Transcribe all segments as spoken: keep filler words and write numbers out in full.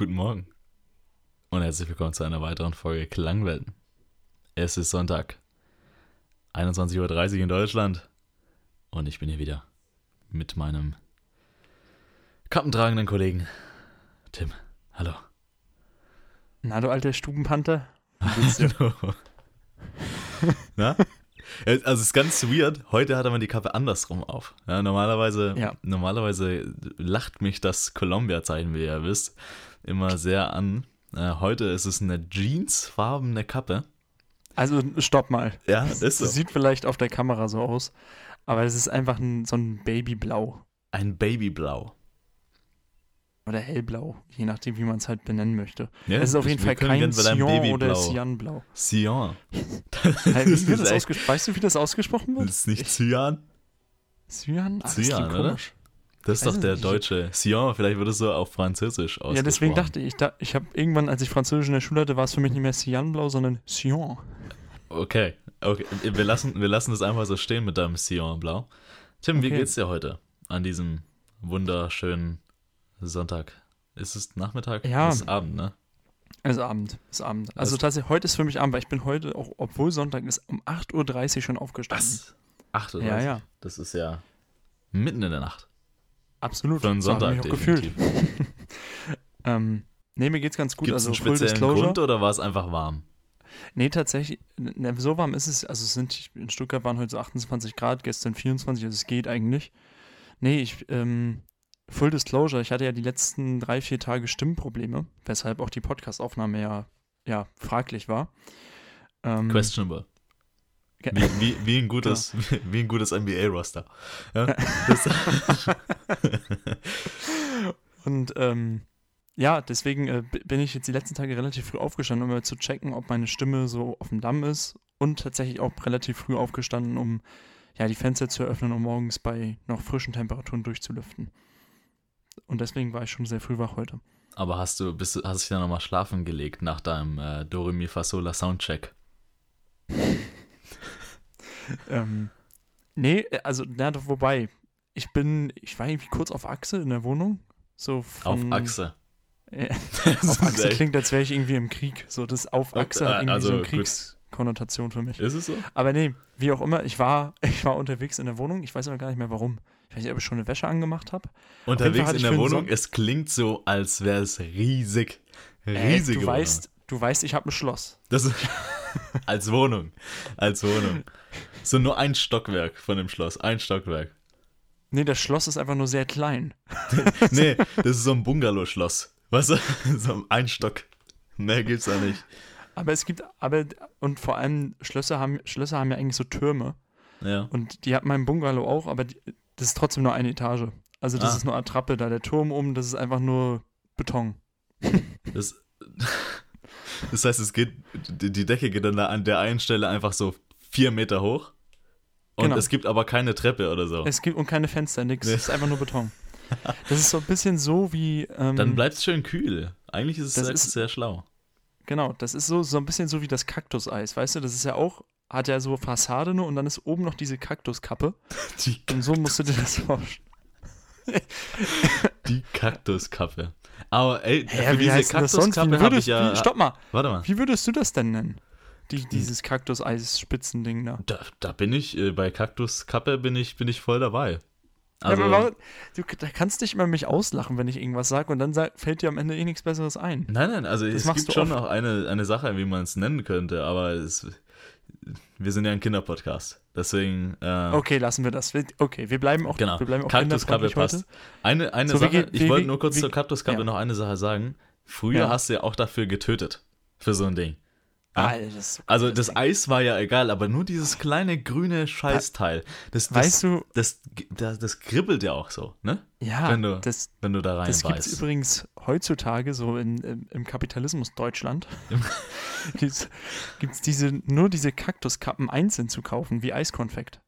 Guten Morgen und herzlich willkommen zu einer weiteren Folge Klangwelten. Es ist Sonntag, einundzwanzig Uhr dreißig in Deutschland und ich bin hier wieder mit meinem kappentragenden Kollegen Tim. Hallo. Na, du alter Stubenpanther. Hallo. Na? Also es ist ganz weird, heute hat er mal die Kappe andersrum auf. Ja, normalerweise, ja. normalerweise lacht mich das Columbia-Zeichen, wie ihr wisst, immer sehr an. Äh, heute ist es eine jeansfarbene Kappe. Also stopp mal. Ja, ist so. Das sieht vielleicht auf der Kamera so aus, aber es ist einfach ein, so ein Babyblau. Ein Babyblau. Oder hellblau, je nachdem, wie man es halt benennen möchte. Ja, es ist auf jeden Fall kein Cyan oder Cyanblau. Cyan. Weißt du, wie das ausgesprochen wird? Das ist nicht Cyan. Cyan? Ach, Cyan, oder? Das ist doch der deutsche Cyan, vielleicht wird es so auf Französisch ausgesprochen. Ja, deswegen dachte ich, da, ich habe irgendwann, als ich Französisch in der Schule hatte, war es für mich nicht mehr Cyanblau, sondern Cyan. Okay, okay. Wir lassen, wir lassen das einfach so stehen mit deinem Cyanblau. Tim, okay. Wie geht's dir heute an diesem wunderschönen Sonntag? Ist es Nachmittag? Ja. Es ist Abend, ne? Es ist Abend. Es ist Abend. Also was? Tatsächlich, heute ist für mich Abend, weil ich bin heute, auch obwohl Sonntag ist, um acht Uhr dreißig schon aufgestanden. Was? acht Uhr dreißig? Ja, ja. Das ist ja mitten in der Nacht. Absolut. Für einen Sonntag, definitiv. ähm, nee, mir geht's ganz gut. Gibt's also, einen speziellen Grund oder war es einfach warm? Nee, tatsächlich, ne, so warm ist es, also es sind, in Stuttgart waren heute so achtundzwanzig Grad, gestern vierundzwanzig, also es geht eigentlich. Nee, ich, ähm, Full Disclosure, ich hatte ja die letzten drei, vier Tage Stimmprobleme, weshalb auch die Podcast-Aufnahme ja, ja fraglich war. Ähm, Questionable. Wie, wie, wie ein gutes, ja. wie ein gutes N B A-Roster. Ja, und ähm, ja, deswegen äh, bin ich jetzt die letzten Tage relativ früh aufgestanden, um mal zu checken, ob meine Stimme so auf dem Damm ist, und tatsächlich auch relativ früh aufgestanden, um ja die Fenster zu eröffnen, um morgens bei noch frischen Temperaturen durchzulüften. Und deswegen war ich schon sehr früh wach heute. Aber hast du, bist, hast dich dann nochmal schlafen gelegt nach deinem äh, Do Re Mi Fa Sol La Soundcheck? ähm, nee, also, na, wobei, ich bin, ich war irgendwie kurz auf Achse in der Wohnung. So von, auf Achse? Äh, auf Achse klingt, als wäre ich irgendwie im Krieg. So, das auf Achse hat irgendwie also, so eine Kriegskonnotation für mich. Ist es so? Aber nee, wie auch immer, ich war, ich war unterwegs in der Wohnung. Ich weiß aber gar nicht mehr, warum. Ich weiß nicht, ob ich schon eine Wäsche angemacht habe. Unterwegs in der Wohnung, es klingt so, als wäre es riesig. Riesig. Du weißt, du weißt, ich habe ein Schloss. Das ist, als Wohnung. Als Wohnung. So nur ein Stockwerk von dem Schloss. Ein Stockwerk. Nee, das Schloss ist einfach nur sehr klein. Nee, das ist so ein Bungalow-Schloss. Weißt du? So ein Stock. Mehr gibt's da nicht. Aber es gibt, aber, und vor allem Schlösser haben, Schlösser haben ja eigentlich so Türme. Ja. Und die hat mein Bungalow auch, aber die, das ist trotzdem nur eine Etage. Also das ah. ist nur Attrappe, da der Turm oben, das ist einfach nur Beton. Das, das heißt, es geht, die Decke geht dann da an der einen Stelle einfach so vier Meter hoch und genau. Es gibt aber keine Treppe oder so. Es gibt und keine Fenster, nix. Nee. Es ist einfach nur Beton. Das ist so ein bisschen so wie... Ähm, dann bleibt es schön kühl. Eigentlich ist es sehr, ist, sehr schlau. Genau, das ist so, so ein bisschen so wie das Kaktuseis, weißt du? Das ist ja auch... Hat ja so Fassade nur und dann ist oben noch diese Kaktuskappe. Die Kaktus- und so musst du dir das vorstellen. Die Kaktuskappe. Aber ey, ja, für diese Kaktuskappe habe ich ja... Wie, stopp mal. Warte mal. Wie würdest du das denn nennen? Die, dieses Kaktuseis-Spitzending da. da. Da bin ich, äh, bei Kaktuskappe bin ich, bin ich voll dabei. Also, ja, aber warum, du da kannst dich immer mich auslachen, wenn ich irgendwas sage, und dann sag, fällt dir am Ende eh nichts Besseres ein. Nein, nein, also das es gibt schon oft. Noch eine, eine Sache, wie man es nennen könnte, aber es... Wir sind ja ein Kinderpodcast, deswegen... Äh, okay, lassen wir das. Wir, okay, wir bleiben auch genau. wir bleiben auch Kaktuskappe passt. Eine, eine so, Sache, wie, ich wie, wollte nur kurz wie, zur Kaktuskappe ja. noch eine Sache sagen. Früher ja. hast du ja auch dafür getötet, für so ein Ding. Ja? Alter, das ist so also das Ding. Eis war ja egal, aber nur dieses kleine grüne Scheißteil. Das, das, weißt du... Das, das, das kribbelt ja auch so, ne? Ja, wenn du, das, wenn du da rein das gibt's übrigens heutzutage so in, im, im Kapitalismus Deutschland. gibt's gibt's diese, nur diese Kaktuskappen einzeln zu kaufen, wie Eiskonfekt.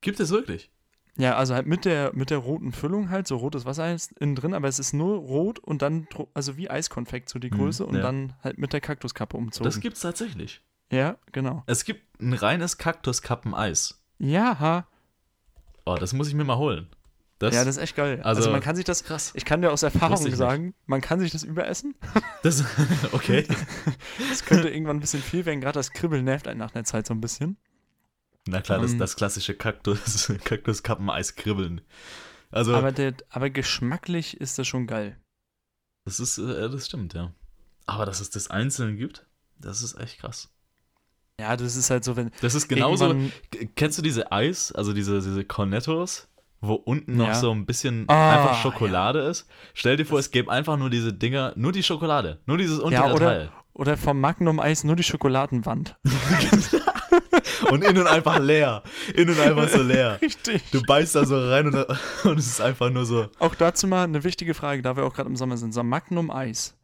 Gibt es wirklich? Ja, also halt mit der, mit der roten Füllung halt, so rotes Wasser ist innen drin, aber es ist nur rot und dann, also wie Eiskonfekt, so die Größe, mhm, und ja. dann halt mit der Kaktuskappe umzogen. Das gibt's tatsächlich. Ja, genau. Es gibt ein reines Kaktuskappeneis. Ja. Oh, das muss ich mir mal holen. Das, ja, das ist echt geil. Also, also man kann sich das, krass. Ich kann dir aus Erfahrung sagen, nicht. Man kann sich das überessen. Das, okay. Das könnte irgendwann ein bisschen viel werden, gerade das Kribbeln nervt einen nach einer Zeit so ein bisschen. Na klar, um, das, das klassische Kaktus, Kaktuskappen-Eis-Kribbeln. Also, aber, der, aber geschmacklich ist das schon geil. Das ist, äh, das stimmt, ja. Aber dass es das einzeln gibt, das ist echt krass. Ja, das ist halt so, wenn... Das ist genauso... Kennst du diese Eis, also diese, diese Cornettos, wo unten ja. noch so ein bisschen oh, einfach Schokolade ja. ist? Stell dir vor, das es gäbe einfach nur diese Dinger, nur die Schokolade, nur dieses untere ja, oder, Teil. Oder vom Magnum-Eis nur die Schokoladenwand. Und innen einfach leer. Innen einfach so leer. Richtig. Du beißt da so rein und, und es ist einfach nur so... Auch dazu mal eine wichtige Frage, da wir auch gerade im Sommer sind. So Magnum-Eis.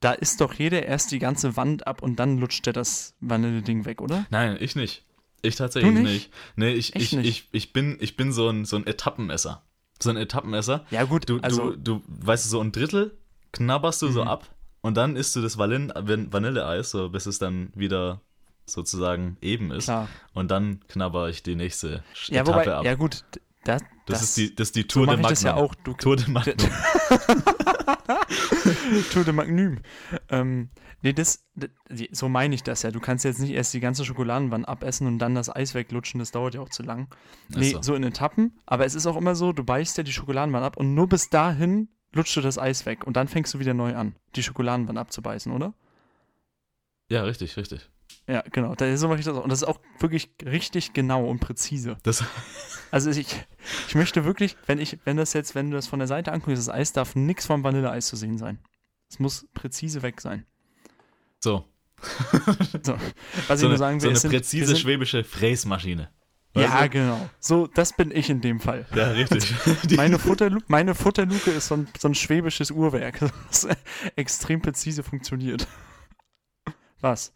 Da isst doch jeder erst die ganze Wand ab und dann lutscht der das Vanille-Ding weg, oder? Nein, ich nicht. Ich tatsächlich du nicht? nicht. Nee, ich, ich, nicht. Ich, ich, bin, ich bin so ein, so ein Etappenesser. So ein Etappenesser. Ja, gut. Du, also, du, du weißt, so ein Drittel knabberst du mhm. so ab und dann isst du das Vanilleeis, so, bis es dann wieder sozusagen eben ist. Klar. Und dann knabber ich die nächste ja, Etappe wobei, ab. Ja, gut. Das, das, das ist die, das ist die Tour so de Magnum. Das ja auch. Du, Tour de Magnum. Tour de Magnum. Ähm, nee, das, das, so meine ich das ja. Du kannst jetzt nicht erst die ganze Schokoladenwand abessen und dann das Eis weglutschen, das dauert ja auch zu lang. Nee, so. so in Etappen, aber es ist auch immer so, du beißt ja die Schokoladenwand ab und nur bis dahin lutscht du das Eis weg und dann fängst du wieder neu an, die Schokoladenwand abzubeißen, oder? Ja, richtig, richtig. Ja, genau, so mache ich das auch. Und das ist auch wirklich richtig genau und präzise. Das also ich, ich möchte wirklich, wenn ich, wenn das jetzt, wenn du das von der Seite anguckst, das Eis darf nichts vom Vanilleeis zu sehen sein. Es muss präzise weg sein. So. so. Was so ich nur sagen will, so eine sind, präzise sind, schwäbische Fräsmaschine. Ja, du? Genau. So, das bin ich in dem Fall. Ja, richtig. meine, Futterlu- meine Futterluke ist so ein, so ein schwäbisches Uhrwerk, das extrem präzise funktioniert. Was?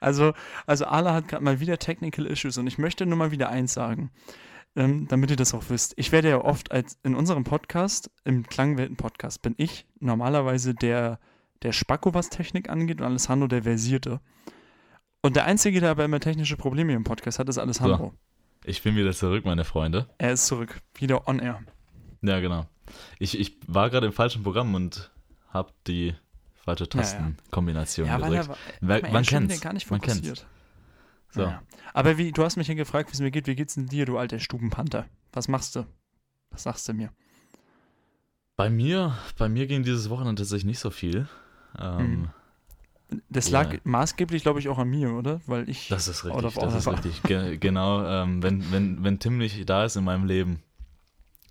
also, also Ala hat gerade mal wieder Technical Issues und ich möchte nur mal wieder eins sagen, ähm, damit ihr das auch wisst. Ich werde ja oft als in unserem Podcast, im Klangwelten-Podcast, bin ich normalerweise der, der Spacko, was Technik angeht, und Alessandro der Versierte. Und der Einzige, der aber immer technische Probleme im Podcast hat, ist Alessandro. So, ich bin wieder zurück, meine Freunde. Er ist zurück, wieder on air. Ja, genau. Ich, ich war gerade im falschen Programm und habe die falsche Tastenkombination ja, ja. ja, gedrückt. Man, man kennt's. Gar nicht man kennt's. So. Ja. Aber wie, du hast mich ja gefragt, wie es mir geht. Wie geht's denn dir, du alter Stubenpanther? Was machst du? Was sagst du mir? Bei mir, bei mir ging dieses Wochenende tatsächlich nicht so viel. Ähm, mhm. Das lag ja. maßgeblich, glaube ich, auch an mir, oder? Weil ich. Das ist richtig. Das ist richtig. Ge- genau. Ähm, wenn, wenn, wenn Tim nicht da ist in meinem Leben,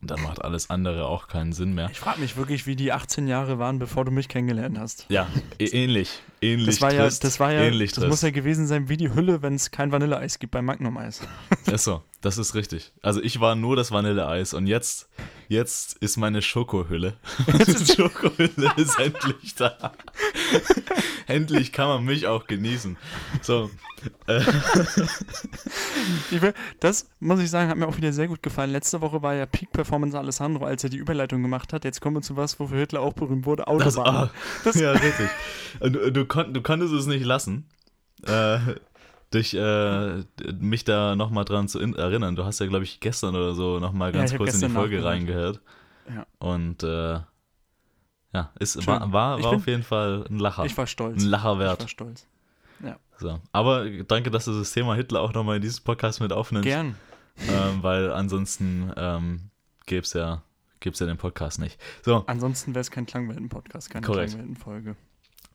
dann macht alles andere auch keinen Sinn mehr. Ich frage mich wirklich, wie die achtzehn Jahre waren, bevor du mich kennengelernt hast. Ja, ähnlich. Ähnlich das war trist. Ja, das war ja, ähnlich das trist. Muss ja gewesen sein wie die Hülle, wenn es kein Vanilleeis gibt beim Magnum-Eis. Ach so, das ist richtig. Also ich war nur das Vanilleeis und jetzt, jetzt ist meine Schokohülle. Die Schokohülle ist endlich da. Endlich kann man mich auch genießen. So. Das, muss ich sagen, hat mir auch wieder sehr gut gefallen. Letzte Woche war ja Peak-Performance Alessandro, als er die Überleitung gemacht hat. Jetzt kommen wir zu was, wofür Hitler auch berühmt wurde. Autobahn. Das, ah, das, ja, richtig. Du, du, kon- du konntest es nicht lassen, äh, dich, äh, mich da nochmal dran zu in- erinnern. Du hast ja, glaube ich, gestern oder so nochmal ganz ja, kurz in die Folge reingehört. Ja. Und, äh, ja, ist, war, war, war bin, auf jeden Fall ein Lacher. Ich war stolz. Ein Lacher wert. Ich war stolz. Ja. So. Aber danke, dass du das Thema Hitler auch nochmal in diesem Podcast mit aufnimmst. Gern. Ähm, weil ansonsten ähm, gäbe es ja, gäb's ja den Podcast nicht. So. Ansonsten wäre es kein Klangwelten-Podcast, keine Korrekt. Klangwelten-Folge.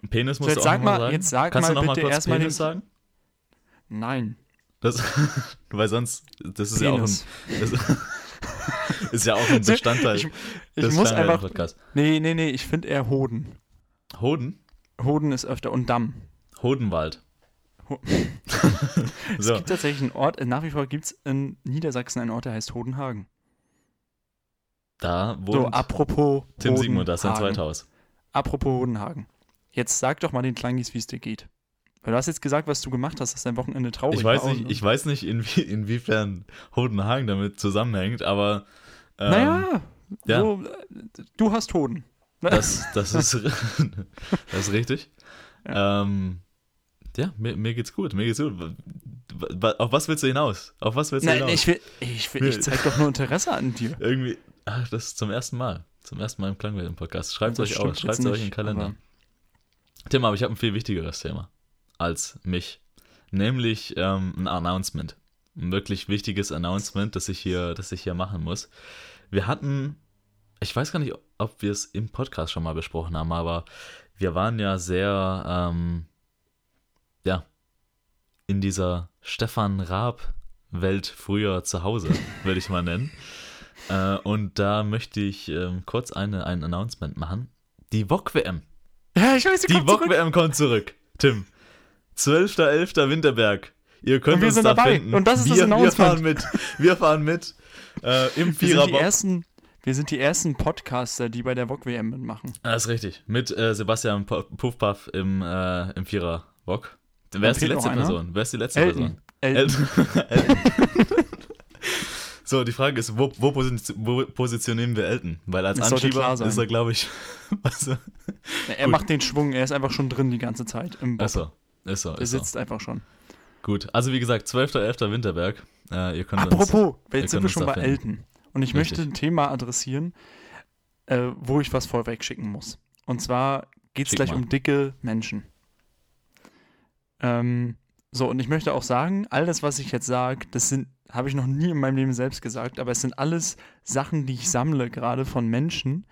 Penis musst so, du auch nochmal sagen. Jetzt sag Kannst mal du noch bitte mal kurz Penis sagen? Nein. Das, weil sonst, das ist Penis. Ja auch ein... Das, ist ja auch ein Bestandteil ich, ich des Klangwelten-Podcasts. Nee, nee, nee, ich finde eher Hoden. Hoden? Hoden ist öfter und Damm. Hodenwald. Ho- so. Es gibt tatsächlich einen Ort, nach wie vor gibt es in Niedersachsen einen Ort, der heißt Hodenhagen. Da wohnt so, apropos Tim Siegmund, das ist sein Zweithaus. Apropos Hodenhagen. Jetzt sag doch mal den Klangis, wie es dir geht. Weil du hast jetzt gesagt, was du gemacht hast, dass dein Wochenende traurig ich weiß war. Nicht, ich weiß nicht, inwie, inwiefern Hodenhagen damit zusammenhängt, aber ähm, naja, ja. so, du hast Hoden. Das, das, ist, das ist richtig. Ja. Ähm, Ja, mir, mir geht's gut, mir geht's gut. Auf was willst du hinaus? Auf was willst du Nein, hinaus? Ich, will, ich, will, ich zeig doch nur Interesse an dir. Irgendwie, ach, das ist zum ersten Mal. Zum ersten Mal im Klangwelten-Podcast. Schreibt es euch aus, schreibt es euch in den Kalender. Aber Tim, aber ich habe ein viel wichtigeres Thema als mich. Nämlich ähm, ein Announcement. Ein wirklich wichtiges Announcement, das ich hier, das ich hier machen muss. Wir hatten, ich weiß gar nicht, ob wir es im Podcast schon mal besprochen haben, aber wir waren ja sehr, ähm, ja, in dieser Stefan Raab-Welt früher zu Hause, würde ich mal nennen. äh, und da möchte ich ähm, kurz eine, ein Announcement machen. Die Wok-W M. Ja, ich weiß, die die Wok-W M kommt zurück, Tim. zwölfter elfter Winterberg. Ihr könnt und wir uns sind da dabei. Finden. Und das ist wir, das Announcement. Wir fahren mit. Wir fahren mit. Äh, Im Viererbox. Wir sind die ersten Podcaster, die bei der Wok-W M mitmachen. Das ist richtig. Mit äh, Sebastian Puffpuff im, äh, im Vierer-Wok. Wer ist die letzte Person? Wer ist die letzte Elton. Person? Elton. Elton. So, die Frage ist, wo, wo, position, wo positionieren wir Elton? Weil als das Anschieber ist er, glaube ich... Also, Na, er gut. macht den Schwung, er ist einfach schon drin die ganze Zeit im Bob. Ach so, ist so. Er sitzt so. einfach schon. Gut, also wie gesagt, zwölfter elfter Winterberg. Äh, ihr könnt Apropos, uns, jetzt ihr sind wir schon bei finden. Elton. Und ich Richtig. möchte ein Thema adressieren, äh, wo ich was vorweg schicken muss. Und zwar geht es gleich mal um dicke Menschen. Ähm, so, und ich möchte auch sagen, all das, was ich jetzt sage, das sind, habe ich noch nie in meinem Leben selbst gesagt, aber es sind alles Sachen, die ich sammle, gerade von Menschen,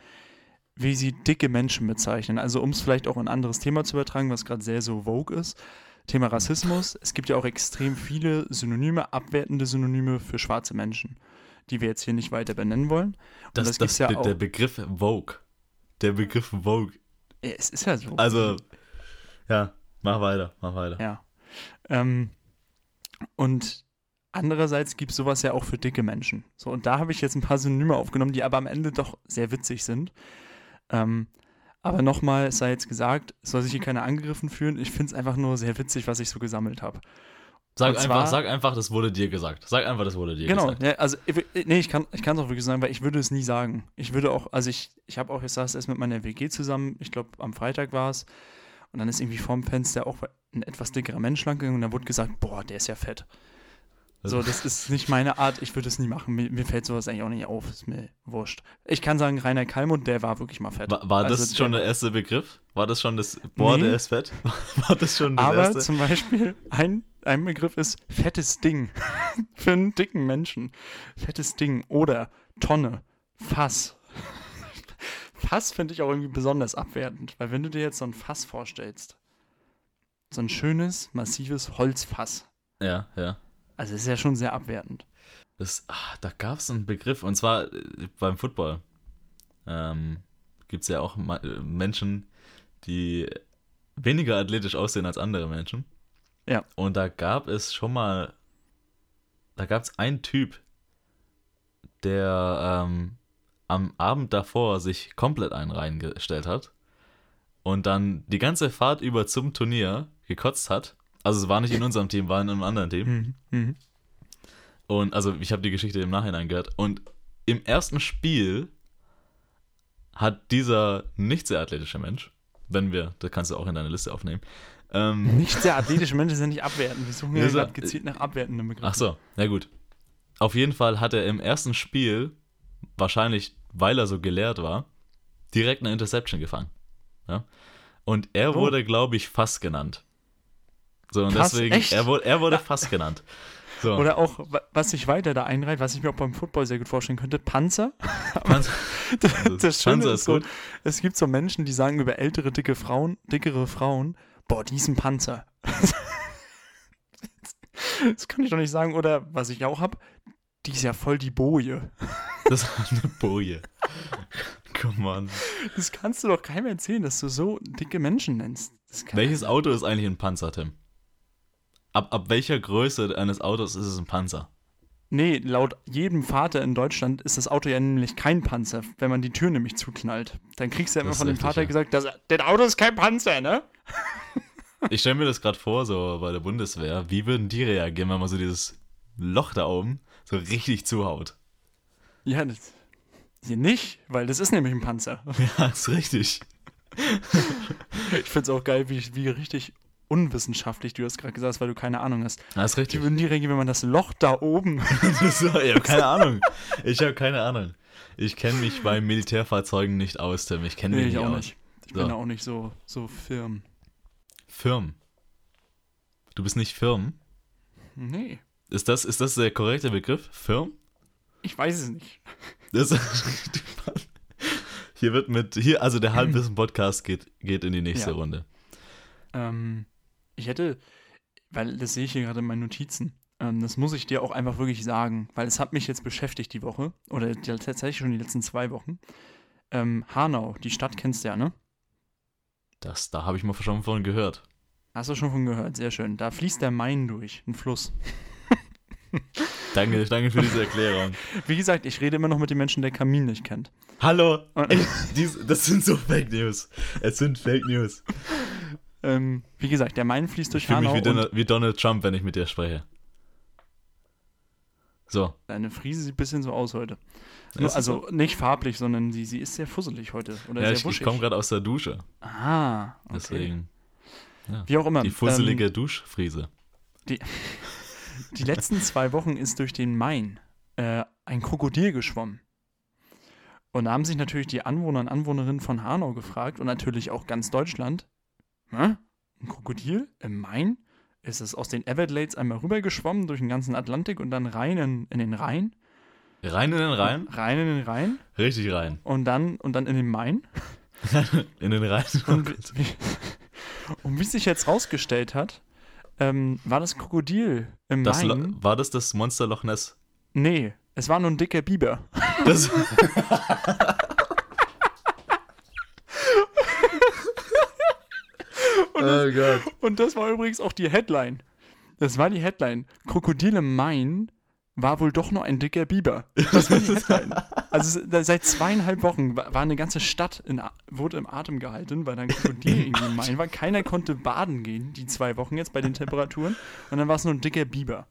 wie sie dicke Menschen bezeichnen. Also um es vielleicht auch in ein anderes Thema zu übertragen, was gerade sehr so vogue ist, Thema Rassismus. Es gibt ja auch extrem viele Synonyme, abwertende Synonyme für schwarze Menschen, die wir jetzt hier nicht weiter benennen wollen. Und das, das, das ja be- auch. Der Begriff Vogue. Der Begriff Vogue. Ja, es ist ja so. Also, ja, mach weiter, mach weiter. Ja. Ähm, und andererseits gibt es sowas ja auch für dicke Menschen. So, und da habe ich jetzt ein paar Synonyme aufgenommen, die aber am Ende doch sehr witzig sind. Ähm, aber nochmal, es sei jetzt gesagt, soll sich hier keiner angegriffen fühlen. Ich finde es einfach nur sehr witzig, was ich so gesammelt habe. Sag zwar, einfach, sag einfach, das wurde dir gesagt. Sag einfach, das wurde dir genau, gesagt. Genau, ja, also, nee, ich kann es ich auch wirklich sagen, weil ich würde es nie sagen. Ich würde auch, also ich, ich habe auch, ich saß erst mit meiner W G zusammen, ich glaube, am Freitag war es, und dann ist irgendwie vorm Fenster auch ein etwas dickerer Mensch lang gegangen und dann wurde gesagt, boah, der ist ja fett. So, das ist nicht meine Art, ich würde es nie machen. Mir, mir fällt sowas eigentlich auch nicht auf, ist mir wurscht. Ich kann sagen, Rainer Kallmund, der war wirklich mal fett. War, war also, das schon der, der erste Begriff? War das schon das, boah, nee, der ist fett? War das schon das aber erste? Zum Beispiel ein Ein Begriff ist fettes Ding für einen dicken Menschen. Fettes Ding oder Tonne, Fass. Fass finde ich auch irgendwie besonders abwertend, weil wenn du dir jetzt so ein Fass vorstellst, so ein schönes, massives Holzfass. Ja, ja. Also ist ja schon sehr abwertend. Das, ach, da gab es einen Begriff und zwar beim Football ähm, gibt es ja auch ma- Menschen, die weniger athletisch aussehen als andere Menschen. Ja. Und da gab es schon mal, da gab es einen Typ, der ähm, am Abend davor sich komplett einen reingestellt hat und dann die ganze Fahrt über zum Turnier gekotzt hat. Also es war nicht in unserem Team, war in einem anderen Team. Mhm. Mhm. Und also ich habe die Geschichte im Nachhinein gehört. Und im ersten Spiel hat dieser nicht sehr athletische Mensch, wenn wir, das kannst du auch in deine Liste aufnehmen, Ähm, nicht sehr athletische Menschen sind nicht abwertend. Wir suchen ja gerade gezielt nach abwertenden Begriffen. Ach so, na gut. Auf jeden Fall hat er im ersten Spiel, wahrscheinlich weil er so gelehrt war, direkt eine Interception gefangen. Ja? Und er oh. wurde, glaube ich, Fass genannt. So, und Fass, deswegen, echt? er wurde, er wurde Fass genannt. So. Oder auch, was sich weiter da einreiht, was ich mir auch beim Football sehr gut vorstellen könnte, Panzer. Panzer. das das Schöne Panzer ist, ist so, gut. Es gibt so Menschen, die sagen über ältere, dicke Frauen, dickere Frauen, boah, die ist ein Panzer. Das kann ich doch nicht sagen. Oder was ich auch habe, die ist ja voll die Boje. Das ist eine Boje. Come on. Das kannst du doch keinem erzählen, dass du so dicke Menschen nennst. Welches sein. Auto ist eigentlich ein Panzer, Tim? Ab, ab welcher Größe eines Autos ist es ein Panzer? Nee, laut jedem Vater in Deutschland ist das Auto ja nämlich kein Panzer, wenn man die Tür nämlich zuknallt. Dann kriegst du ja immer von dem Vater ja. gesagt, das, das Auto ist kein Panzer, ne? Ich stelle mir das gerade vor, so bei der Bundeswehr, wie würden die reagieren, wenn man so dieses Loch da oben so richtig zuhaut? Ja, das, hier nicht, weil das ist nämlich ein Panzer. Ja, ist richtig. Ich find's auch geil, wie, wie richtig unwissenschaftlich, du hast gerade gesagt, weil du keine Ahnung hast. Das ist richtig. In die Regel, wenn man das Loch da oben... Ich habe keine Ahnung. Ich habe keine Ahnung. Ich kenne mich bei Militärfahrzeugen nicht aus, Tim. Ich kenne nee, mich ich nicht auch aus. Nicht. Ich so. bin auch nicht so, so firm. Firm? Du bist nicht firm? Nee. Ist das, ist das der korrekte Begriff? Firm? Ich weiß es nicht. Das, hier wird mit, hier, also der Halbwissen-Podcast geht, geht in die nächste ja. Runde. Ähm, ich hätte, weil das sehe ich hier gerade in meinen Notizen, ähm, das muss ich dir auch einfach wirklich sagen, weil es hat mich jetzt beschäftigt die Woche, oder tatsächlich schon die letzten zwei Wochen. Ähm, Hanau, die Stadt kennst du ja, ne? Das, da habe ich mal schon von gehört. Hast du schon von gehört, sehr schön. Da fließt der Main durch, ein Fluss. Danke, danke für diese Erklärung. Wie gesagt, ich rede immer noch mit den Menschen, der Kamin nicht kennt. Hallo! Ich, dies, das sind so Fake News. Es sind Fake News. Ähm, wie gesagt, der Main fließt durch Hanau. Ich fühle mich wie, Donald, wie Donald Trump, wenn ich mit dir spreche. So. Deine Friese sieht ein bisschen so aus heute. Nur, also so? Nicht farblich, sondern sie, sie ist sehr fusselig heute. Oder ja, sehr ich, ich komme gerade aus der Dusche. Ah, okay. Deswegen. Ja. Wie auch immer. Die fusselige ähm, Duschfriese. Die... Die letzten zwei Wochen ist durch den Main äh, ein Krokodil geschwommen. Und da haben sich natürlich die Anwohner und Anwohnerinnen von Hanau gefragt und natürlich auch ganz Deutschland, hä? Ein Krokodil im Main? Ist es aus den Everglades einmal rübergeschwommen durch den ganzen Atlantik und dann rein in, in den Rhein? Rein in den Rhein? Rein in den Rhein. Richtig rein. Und dann, und dann in den Main? In den Rhein. Und wie, und wie sich jetzt rausgestellt hat, Ähm, war das Krokodil im das Main? Lo- war das das Monster Loch Ness? Nee, es war nur ein dicker Biber. Das und, das, oh Gott. Und das war übrigens auch die Headline. Das war die Headline. Krokodil im Main war wohl doch nur ein dicker Biber. Das war die Headline. Also seit zweieinhalb Wochen war eine ganze Stadt, in, wurde im Atem gehalten, weil dann Krokodil irgendwie im Main war. Keiner konnte baden gehen, die zwei Wochen jetzt bei den Temperaturen. Und dann war es nur ein dicker Biber.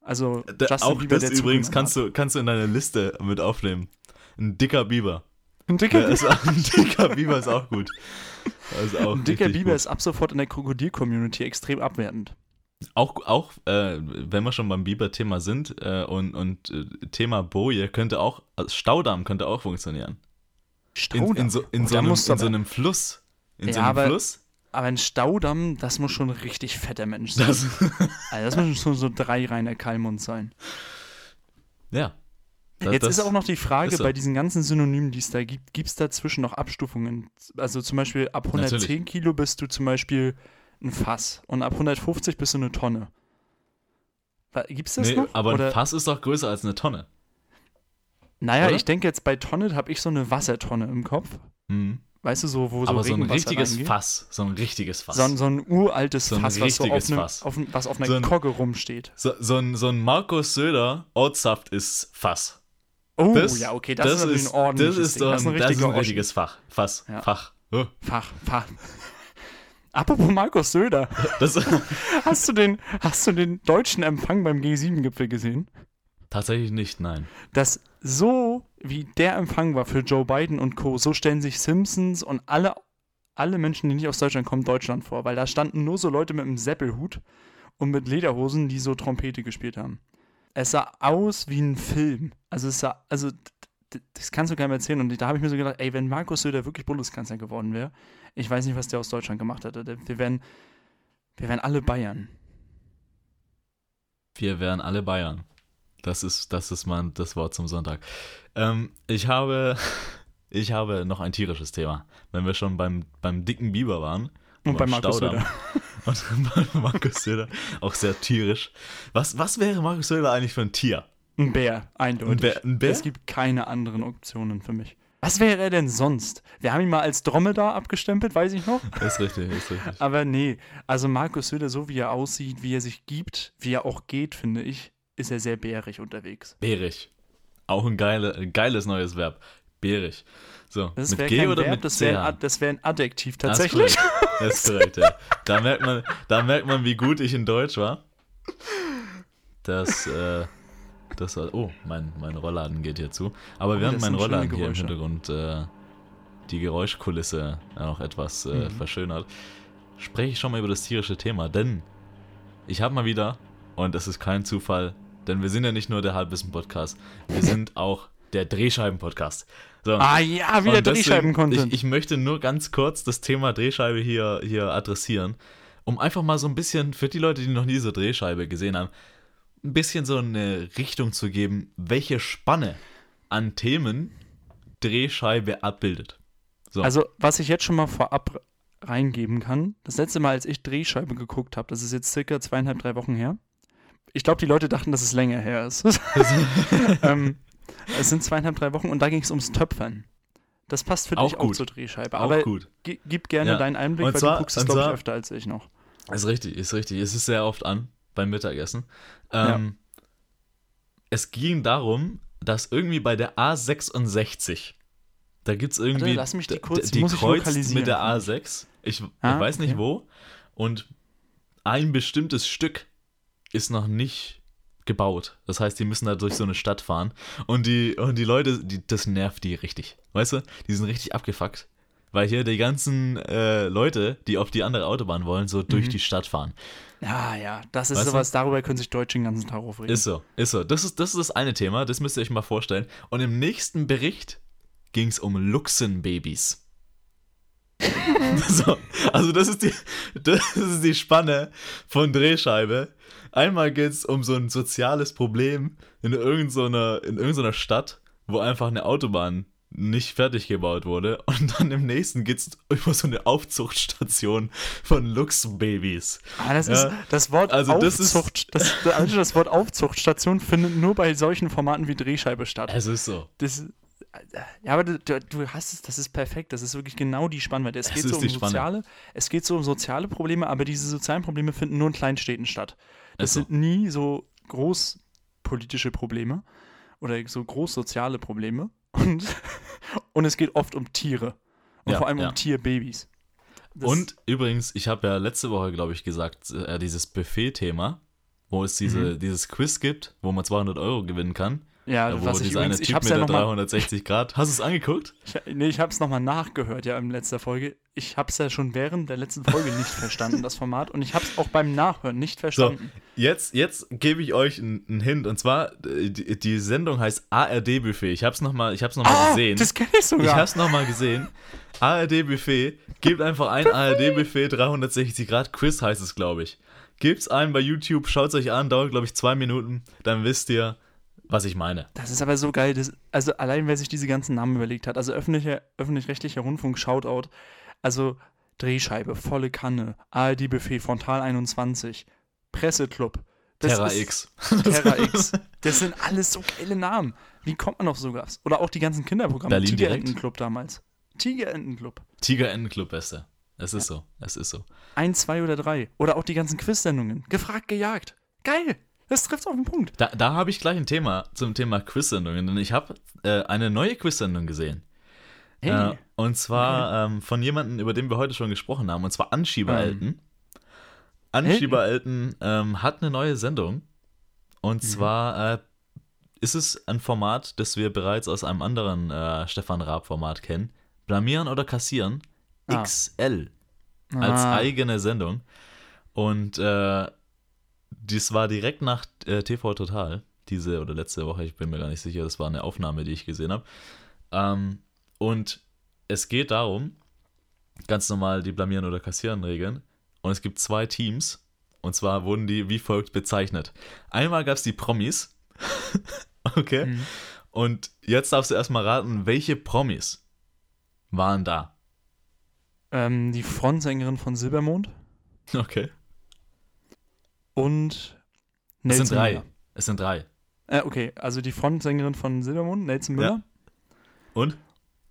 Also da, Justin auch Bieber, das der übrigens kannst du, kannst du in deine Liste mit aufnehmen. Ein dicker Biber. Ein dicker Biber? Ja, ein dicker Biber ist auch gut. Ist auch ein dicker Biber gut. Ist ab sofort in der Krokodil-Community extrem abwertend. Auch, auch äh, wenn wir schon beim Biber-Thema sind äh, und, und äh, Thema Boje, könnte auch, also Staudamm könnte auch funktionieren. Staudamm? In, in, so, in, oh, so, einem, in aber, so einem Fluss. In ja, so einem aber, Fluss. Aber ein Staudamm, das muss schon ein richtig fetter Mensch sein. Das, also das muss schon so drei reiner Kalmund sein. Ja. Das, Jetzt das ist auch noch die Frage, so. Bei diesen ganzen Synonymen, die es da gibt, gibt es dazwischen noch Abstufungen? Also zum Beispiel ab hundertzehn Natürlich. Kilo bist du zum Beispiel... ein Fass. Und ab hundertfünfzig bist du eine Tonne. Gibt's das nee, noch? Aber Oder? Ein Fass ist doch größer als eine Tonne. Naja, Oder? Ich denke jetzt bei Tonne habe ich so eine Wassertonne im Kopf. Mhm. Weißt du, so wo so aber Regenwasser so ein richtiges reingeht. Fass. So ein richtiges Fass. So ein, so ein uraltes so ein Fass, was so auf, Fass. Ne, auf, was auf einer so ein, Kogge rumsteht. So, so, ein, so ein Markus Söder Ortssaft ist Fass. Oh, das, ja, okay. Das, das ist, ist ein ordentliches das ist so ein, das ist ein, das ist ein richtiges Fach. Fass. Ja. Fach. Oh. Fach. Fach. Apropos Markus Söder, das hast, du den, hast du den deutschen Empfang beim G sieben Gipfel gesehen? Tatsächlich nicht, nein. Das so, wie der Empfang war für Joe Biden und Co., so stellen sich Simpsons und alle, alle Menschen, die nicht aus Deutschland kommen, Deutschland vor. Weil da standen nur so Leute mit einem Seppelhut und mit Lederhosen, die so Trompete gespielt haben. Es sah aus wie ein Film. Also es sah, also... Das kannst du keinem erzählen. Und da habe ich mir so gedacht, ey, wenn Markus Söder wirklich Bundeskanzler geworden wäre, ich weiß nicht, was der aus Deutschland gemacht hätte. Wir wären, wir wären alle Bayern. Wir wären alle Bayern. Das ist, das ist mein, das Wort zum Sonntag. Ähm, ich habe, ich habe noch ein tierisches Thema. Wenn wir schon beim, beim dicken Biber waren. Und bei Markus Söder. Und bei Markus Söder. Auch sehr tierisch. Was, was wäre Markus Söder eigentlich für ein Tier? Ein Bär, eindeutig. Ein Bär, ein Bär? Es gibt keine anderen Optionen für mich. Was wäre er denn sonst? Wir haben ihn mal als Dromedar abgestempelt, weiß ich noch. Ist richtig, ist richtig. Aber nee, also Markus Söder, so wie er aussieht, wie er sich gibt, wie er auch geht, finde ich, ist er sehr bärig unterwegs. Bärig. Auch ein geile, geiles neues Verb. Bärig. So, das mit G oder Verb, mit das wäre wär ein Adjektiv, tatsächlich. Das ist korrekt, ja. Da merkt man, da merkt man, wie gut ich in Deutsch war. Das, äh... Das war, oh, mein, mein Rollladen geht hier zu. Aber oh, während mein Rollladen hier im Hintergrund äh, die Geräuschkulisse noch etwas äh, mhm. verschönert, spreche ich schon mal über das tierische Thema, denn ich habe mal wieder, und das ist kein Zufall, denn wir sind ja nicht nur der Halbwissen-Podcast, wir sind auch der Drehscheiben-Podcast. So, ah ja, wieder Drehscheiben-Content. Ich, ich möchte nur ganz kurz das Thema Drehscheibe hier, hier adressieren, um einfach mal so ein bisschen, für die Leute, die noch nie so Drehscheibe gesehen haben, ein bisschen so eine Richtung zu geben, welche Spanne an Themen Drehscheibe abbildet. So. Also, was ich jetzt schon mal vorab reingeben kann, das letzte Mal, als ich Drehscheibe geguckt habe, das ist jetzt circa zweieinhalb, drei Wochen her. Ich glaube, die Leute dachten, dass es länger her ist. ähm, es sind zweieinhalb, drei Wochen und da ging es ums Töpfern. Das passt für dich auch, auch zur Drehscheibe. Auch aber gut. G- gib gerne ja. deinen Einblick, und weil zwar, du guckst es, glaube ich, öfter als ich noch. Ist richtig, ist richtig. Es ist sehr oft an, beim Mittagessen. Ähm, ja. Es ging darum, dass irgendwie bei der A sechsundsechzig, da gibt es irgendwie, Warte, lass mich die, kurz, die, die kreuzt mit der A sechs, ich, ah, ich weiß okay. nicht wo, und ein bestimmtes Stück ist noch nicht gebaut. Das heißt, die müssen da durch so eine Stadt fahren. Und die, und die Leute, die, das nervt die richtig. Weißt du, die sind richtig abgefuckt. Weil hier die ganzen äh, Leute, die auf die andere Autobahn wollen, so durch mhm. die Stadt fahren. Ja, ja, das ist weißt sowas, du? Darüber können sich Deutsche den ganzen Tag aufregen. Ist so, ist so. Das ist, das ist das eine Thema, das müsst ihr euch mal vorstellen. Und im nächsten Bericht ging es um Luchsenbabys. So, also das ist die, das ist die Spanne von Drehscheibe. Einmal geht es um so ein soziales Problem in irgendeiner, in irgendeiner Stadt, wo einfach eine Autobahn nicht fertig gebaut wurde. Und dann im nächsten geht es über so eine Aufzuchtstation von Luchsenbabys. Ah, das, ja. ist, das, Wort also das, ist das, also das Wort Aufzuchtstation findet nur bei solchen Formaten wie Drehscheibe statt. Es ist so. Das, ja, aber du, du hast es, das ist perfekt, das ist wirklich genau die Spannweite. Es geht so um soziale, es geht so um soziale Probleme, aber diese sozialen Probleme finden nur in Kleinstädten statt. Das sind nie so groß politische Probleme oder so groß soziale Probleme. Und, und es geht oft um Tiere. Und ja, vor allem ja. um Tierbabys. Das und übrigens, ich habe ja letzte Woche, glaube ich, gesagt, äh, dieses Buffet-Thema, wo es diese, mhm. dieses Quiz gibt, wo man zweihundert Euro gewinnen kann. Ja, ja, wo was ich übrigens, eine Typ ich hab's mit ja der dreihundertsechzig Grad. Hast du es angeguckt? Ich, nee, ich hab's nochmal nachgehört, ja, in letzter Folge. Ich hab's ja schon während der letzten Folge nicht verstanden, das Format. Und ich hab's auch beim Nachhören nicht verstanden. So, jetzt, jetzt gebe ich euch einen Hint. Und zwar, die, die Sendung heißt A R D-Buffet. Ich hab's nochmal noch ah, gesehen. Das kenn ich sogar. Ich hab's nochmal gesehen. A R D-Buffet. Gebt einfach ein A R D-Buffet dreihundertsechzig Grad. Quiz heißt es, glaube ich. Gebt's ein bei YouTube. Schaut's euch an. Dauert, glaube ich, zwei Minuten. Dann wisst ihr, was ich meine. Das ist aber so geil. Das, also allein, wer sich diese ganzen Namen überlegt hat. Also öffentlicher, öffentlich-rechtlicher Rundfunk, Shoutout. Also Drehscheibe, volle Kanne, A R D-Buffet, Frontal einundzwanzig, Presseclub. Das Terra ist, X. Terra X. Das sind alles so geile Namen. Wie kommt man auf sowas? Oder auch die ganzen Kinderprogramme. Tigerentenclub damals. Tigerentenclub. Tigerentenclub, Beste. Es ist ja. so. Es ist so. Eins, zwei oder drei. Oder auch die ganzen Quiz-Sendungen. Gefragt, gejagt. Geil. Das trifft auf den Punkt. Da, da habe ich gleich ein Thema zum Thema Quiz-Sendungen, denn ich habe äh, eine neue Quiz-Sendung gesehen. Hey. Äh, und zwar okay. ähm, von jemandem, über den wir heute schon gesprochen haben, und zwar Anschieber ähm. Elton. Anschieber hey. Elton ähm, hat eine neue Sendung. Und mhm. zwar äh, ist es ein Format, das wir bereits aus einem anderen äh, Stefan Raab-Format kennen. Blamieren oder kassieren? Ah. X L. Ah. Als eigene Sendung. Und äh, das war direkt nach äh, T V Total, diese oder letzte Woche, ich bin mir gar nicht sicher, das war eine Aufnahme, die ich gesehen habe. Ähm, und es geht darum, ganz normal die Blamieren- oder Kassieren-Regeln. Und es gibt zwei Teams, und zwar wurden die wie folgt bezeichnet. Einmal gab es die Promis, okay, mhm. und jetzt darfst du erstmal raten, welche Promis waren da? Ähm, die Frontsängerin von Silbermond. Okay. Und Nelson Es sind drei. Müller. Es sind drei. Äh, okay, also die Frontsängerin von Silbermond, Nelson Müller. Ja. Und?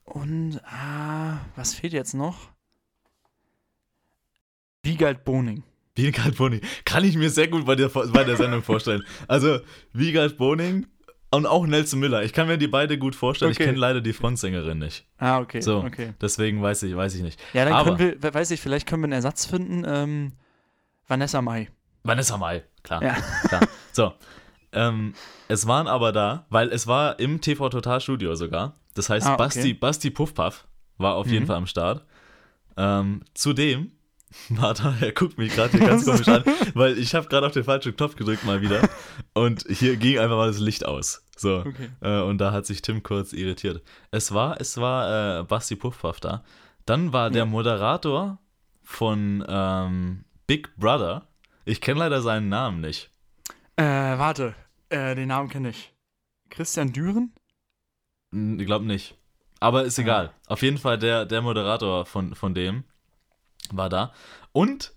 Und, ah, was fehlt jetzt noch? Wigald Boning. Wigald Boning. Kann ich mir sehr gut bei der, bei der Sendung vorstellen. Also, Wigald Boning und auch Nelson Müller. Ich kann mir die beide gut vorstellen. Okay. Ich kenne leider die Frontsängerin nicht. Ah, okay. So, okay. Deswegen weiß ich, weiß ich nicht. Ja, dann Aber, können wir, weiß ich, vielleicht können wir einen Ersatz finden. Ähm, Vanessa Mai. Vanessa Mai, klar. Ja. klar. So, ähm, es waren aber da, weil es war im T V Total Studio sogar. Das heißt, ah, okay. Basti, Basti Puffpuff war auf mhm. jeden Fall am Start. Ähm, zudem Martha, er guckt mich gerade hier ganz komisch an, weil ich habe gerade auf den falschen Knopf gedrückt mal wieder und hier ging einfach mal das Licht aus. So, okay. äh, und da hat sich Tim kurz irritiert. Es war, es war äh, Basti Puffpuff da. Dann war der Moderator von ähm, Big Brother. Ich kenne leider seinen Namen nicht. Äh, warte, äh, den Namen kenne ich. Christian Düren? Ich glaube nicht. Aber ist egal. Ja. Auf jeden Fall der, der Moderator von, von dem war da. Und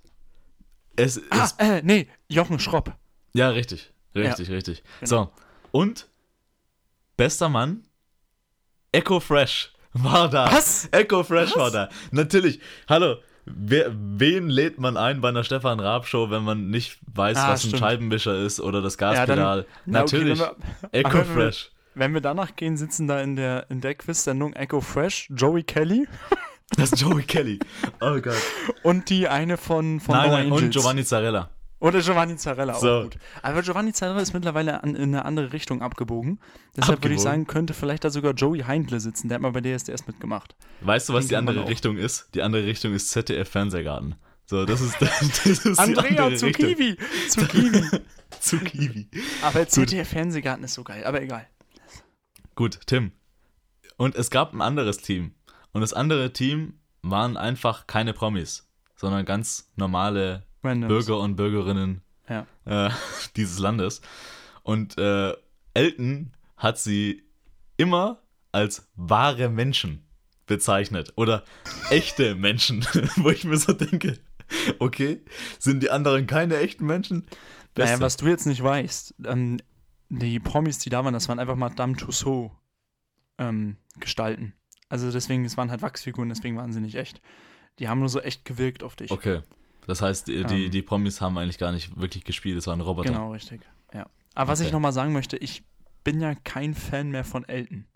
es ist... Ah, äh, nee, Jochen Schropp. Ja, richtig. Richtig, ja. richtig. Genau. So, und bester Mann, Eko Fresh war da. Was? Eko Fresh Was? war da. Natürlich. Hallo. Wer, wen lädt man ein bei einer Stefan Raab Show, wenn man nicht weiß, ah, was stimmt. ein Scheibenwischer ist oder das Gaspedal? Ja, dann, Natürlich. Ja, okay, wir, Eko Fresh. Wenn wir, wenn wir danach gehen, sitzen da in der, in der Quiz-Sendung Eko Fresh, Joey Kelly. Das ist Joey Kelly. Oh Gott. Und die eine von, von nein, nein, Angels. Und Giovanni Zarella. Oder Giovanni Zarella, so. Auch gut. Aber Giovanni Zarella ist mittlerweile an, in eine andere Richtung abgebogen. Deshalb abgebogen. würde ich sagen, könnte vielleicht da sogar Joey Heindle sitzen. Der hat mal bei D S D S mitgemacht. Weißt du, was Klingt die andere Richtung ist? Die andere Richtung ist Z D F-Fernsehgarten. So, das ist, das ist Andrea Zukiwi. Zukiwi. Zukiwi. Aber Z D F-Fernsehgarten ist so geil, aber egal. Gut, Tim. Und es gab ein anderes Team. Und das andere Team waren einfach keine Promis, sondern ganz normale Randoms. Bürger und Bürgerinnen ja. äh, dieses Landes. Und äh, Elton hat sie immer als wahre Menschen bezeichnet oder echte Menschen, wo ich mir so denke, okay, sind die anderen keine echten Menschen? Beste. Naja, was du jetzt nicht weißt, ähm, die Promis, die da waren, das waren einfach Madame Tussaud ähm, Gestalten. Also deswegen, es waren halt Wachsfiguren, deswegen waren sie nicht echt. Die haben nur so echt gewirkt auf dich. Okay. Das heißt, die, ähm, die Promis haben eigentlich gar nicht wirklich gespielt, es waren Roboter. Genau, richtig. Ja. Aber okay. was ich nochmal sagen möchte, ich bin ja kein Fan mehr von Elton.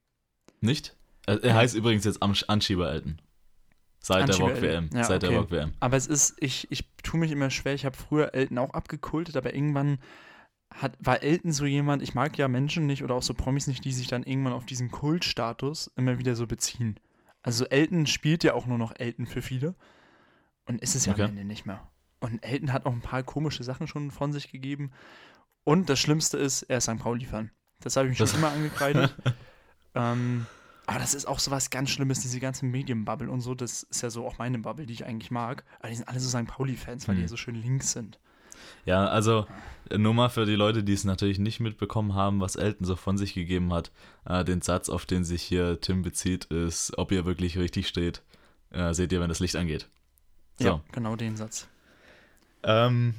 Nicht? Er, er ähm, heißt übrigens jetzt Anschieber Elton. Seit Anschieber der Wok-W M. Ja, Seit okay. der Wok-W M. Aber es ist, ich, ich tue mich immer schwer, ich habe früher Elton auch abgekultet, aber irgendwann hat, war Elton so jemand, ich mag ja Menschen nicht oder auch so Promis nicht, die sich dann irgendwann auf diesen Kultstatus immer wieder so beziehen. Also Elton spielt ja auch nur noch Elton für viele. Und ist es ja okay. am Ende nicht mehr. Und Elton hat auch ein paar komische Sachen schon von sich gegeben. Und das Schlimmste ist, er ist Sankt Pauli-Fan. Das habe ich mich das schon immer angekreidet. ähm, aber das ist auch so was ganz Schlimmes, diese ganze Medienbubble und so. Das ist ja so auch meine Bubble, die ich eigentlich mag. Aber die sind alle so Sankt Pauli-Fans, weil mhm. die ja so schön links sind. Ja, also nur mal für die Leute, die es natürlich nicht mitbekommen haben, was Elton so von sich gegeben hat. Äh, den Satz, auf den sich hier Tim bezieht, ist, ob ihr wirklich richtig steht, äh, seht ihr, wenn das Licht angeht. So. Ja, genau den Satz. Ähm,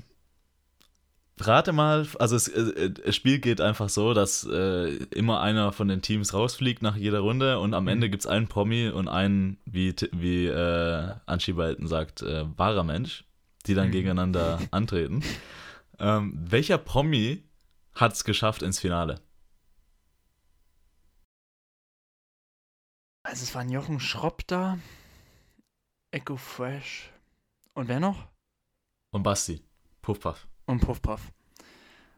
rate mal, also es, äh, das Spiel geht einfach so, dass äh, immer einer von den Teams rausfliegt nach jeder Runde und am mhm. Ende gibt es einen Promi und einen, wie, wie äh, Anschi Balten sagt, äh, wahrer Mensch, die dann mhm. gegeneinander antreten. Ähm, welcher Promi hat es geschafft ins Finale? Also es war ein Jochen Schropp da, Eko Fresh... Und wer noch? Und Basti. Puffpuff. Und Puffpuff.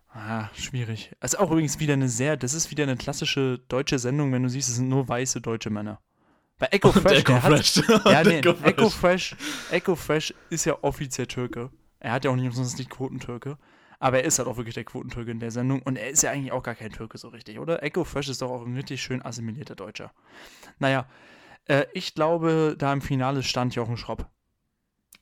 Ah, schwierig. Also auch übrigens wieder eine sehr, das ist wieder eine klassische deutsche Sendung, wenn du siehst, es sind nur weiße deutsche Männer. Bei Eko Fresh, Eko Fresh. Hat, ja, nee, Eko, Eko Fresh. Eko Fresh ist ja offiziell Türke. Er hat ja auch nicht umsonst die Quotentürke. Aber er ist halt auch wirklich der Quotentürke in der Sendung. Und er ist ja eigentlich auch gar kein Türke so richtig, oder? Eko Fresh ist doch auch ein richtig schön assimilierter Deutscher. Naja, äh, ich glaube, da im Finale stand Jochen Schropp.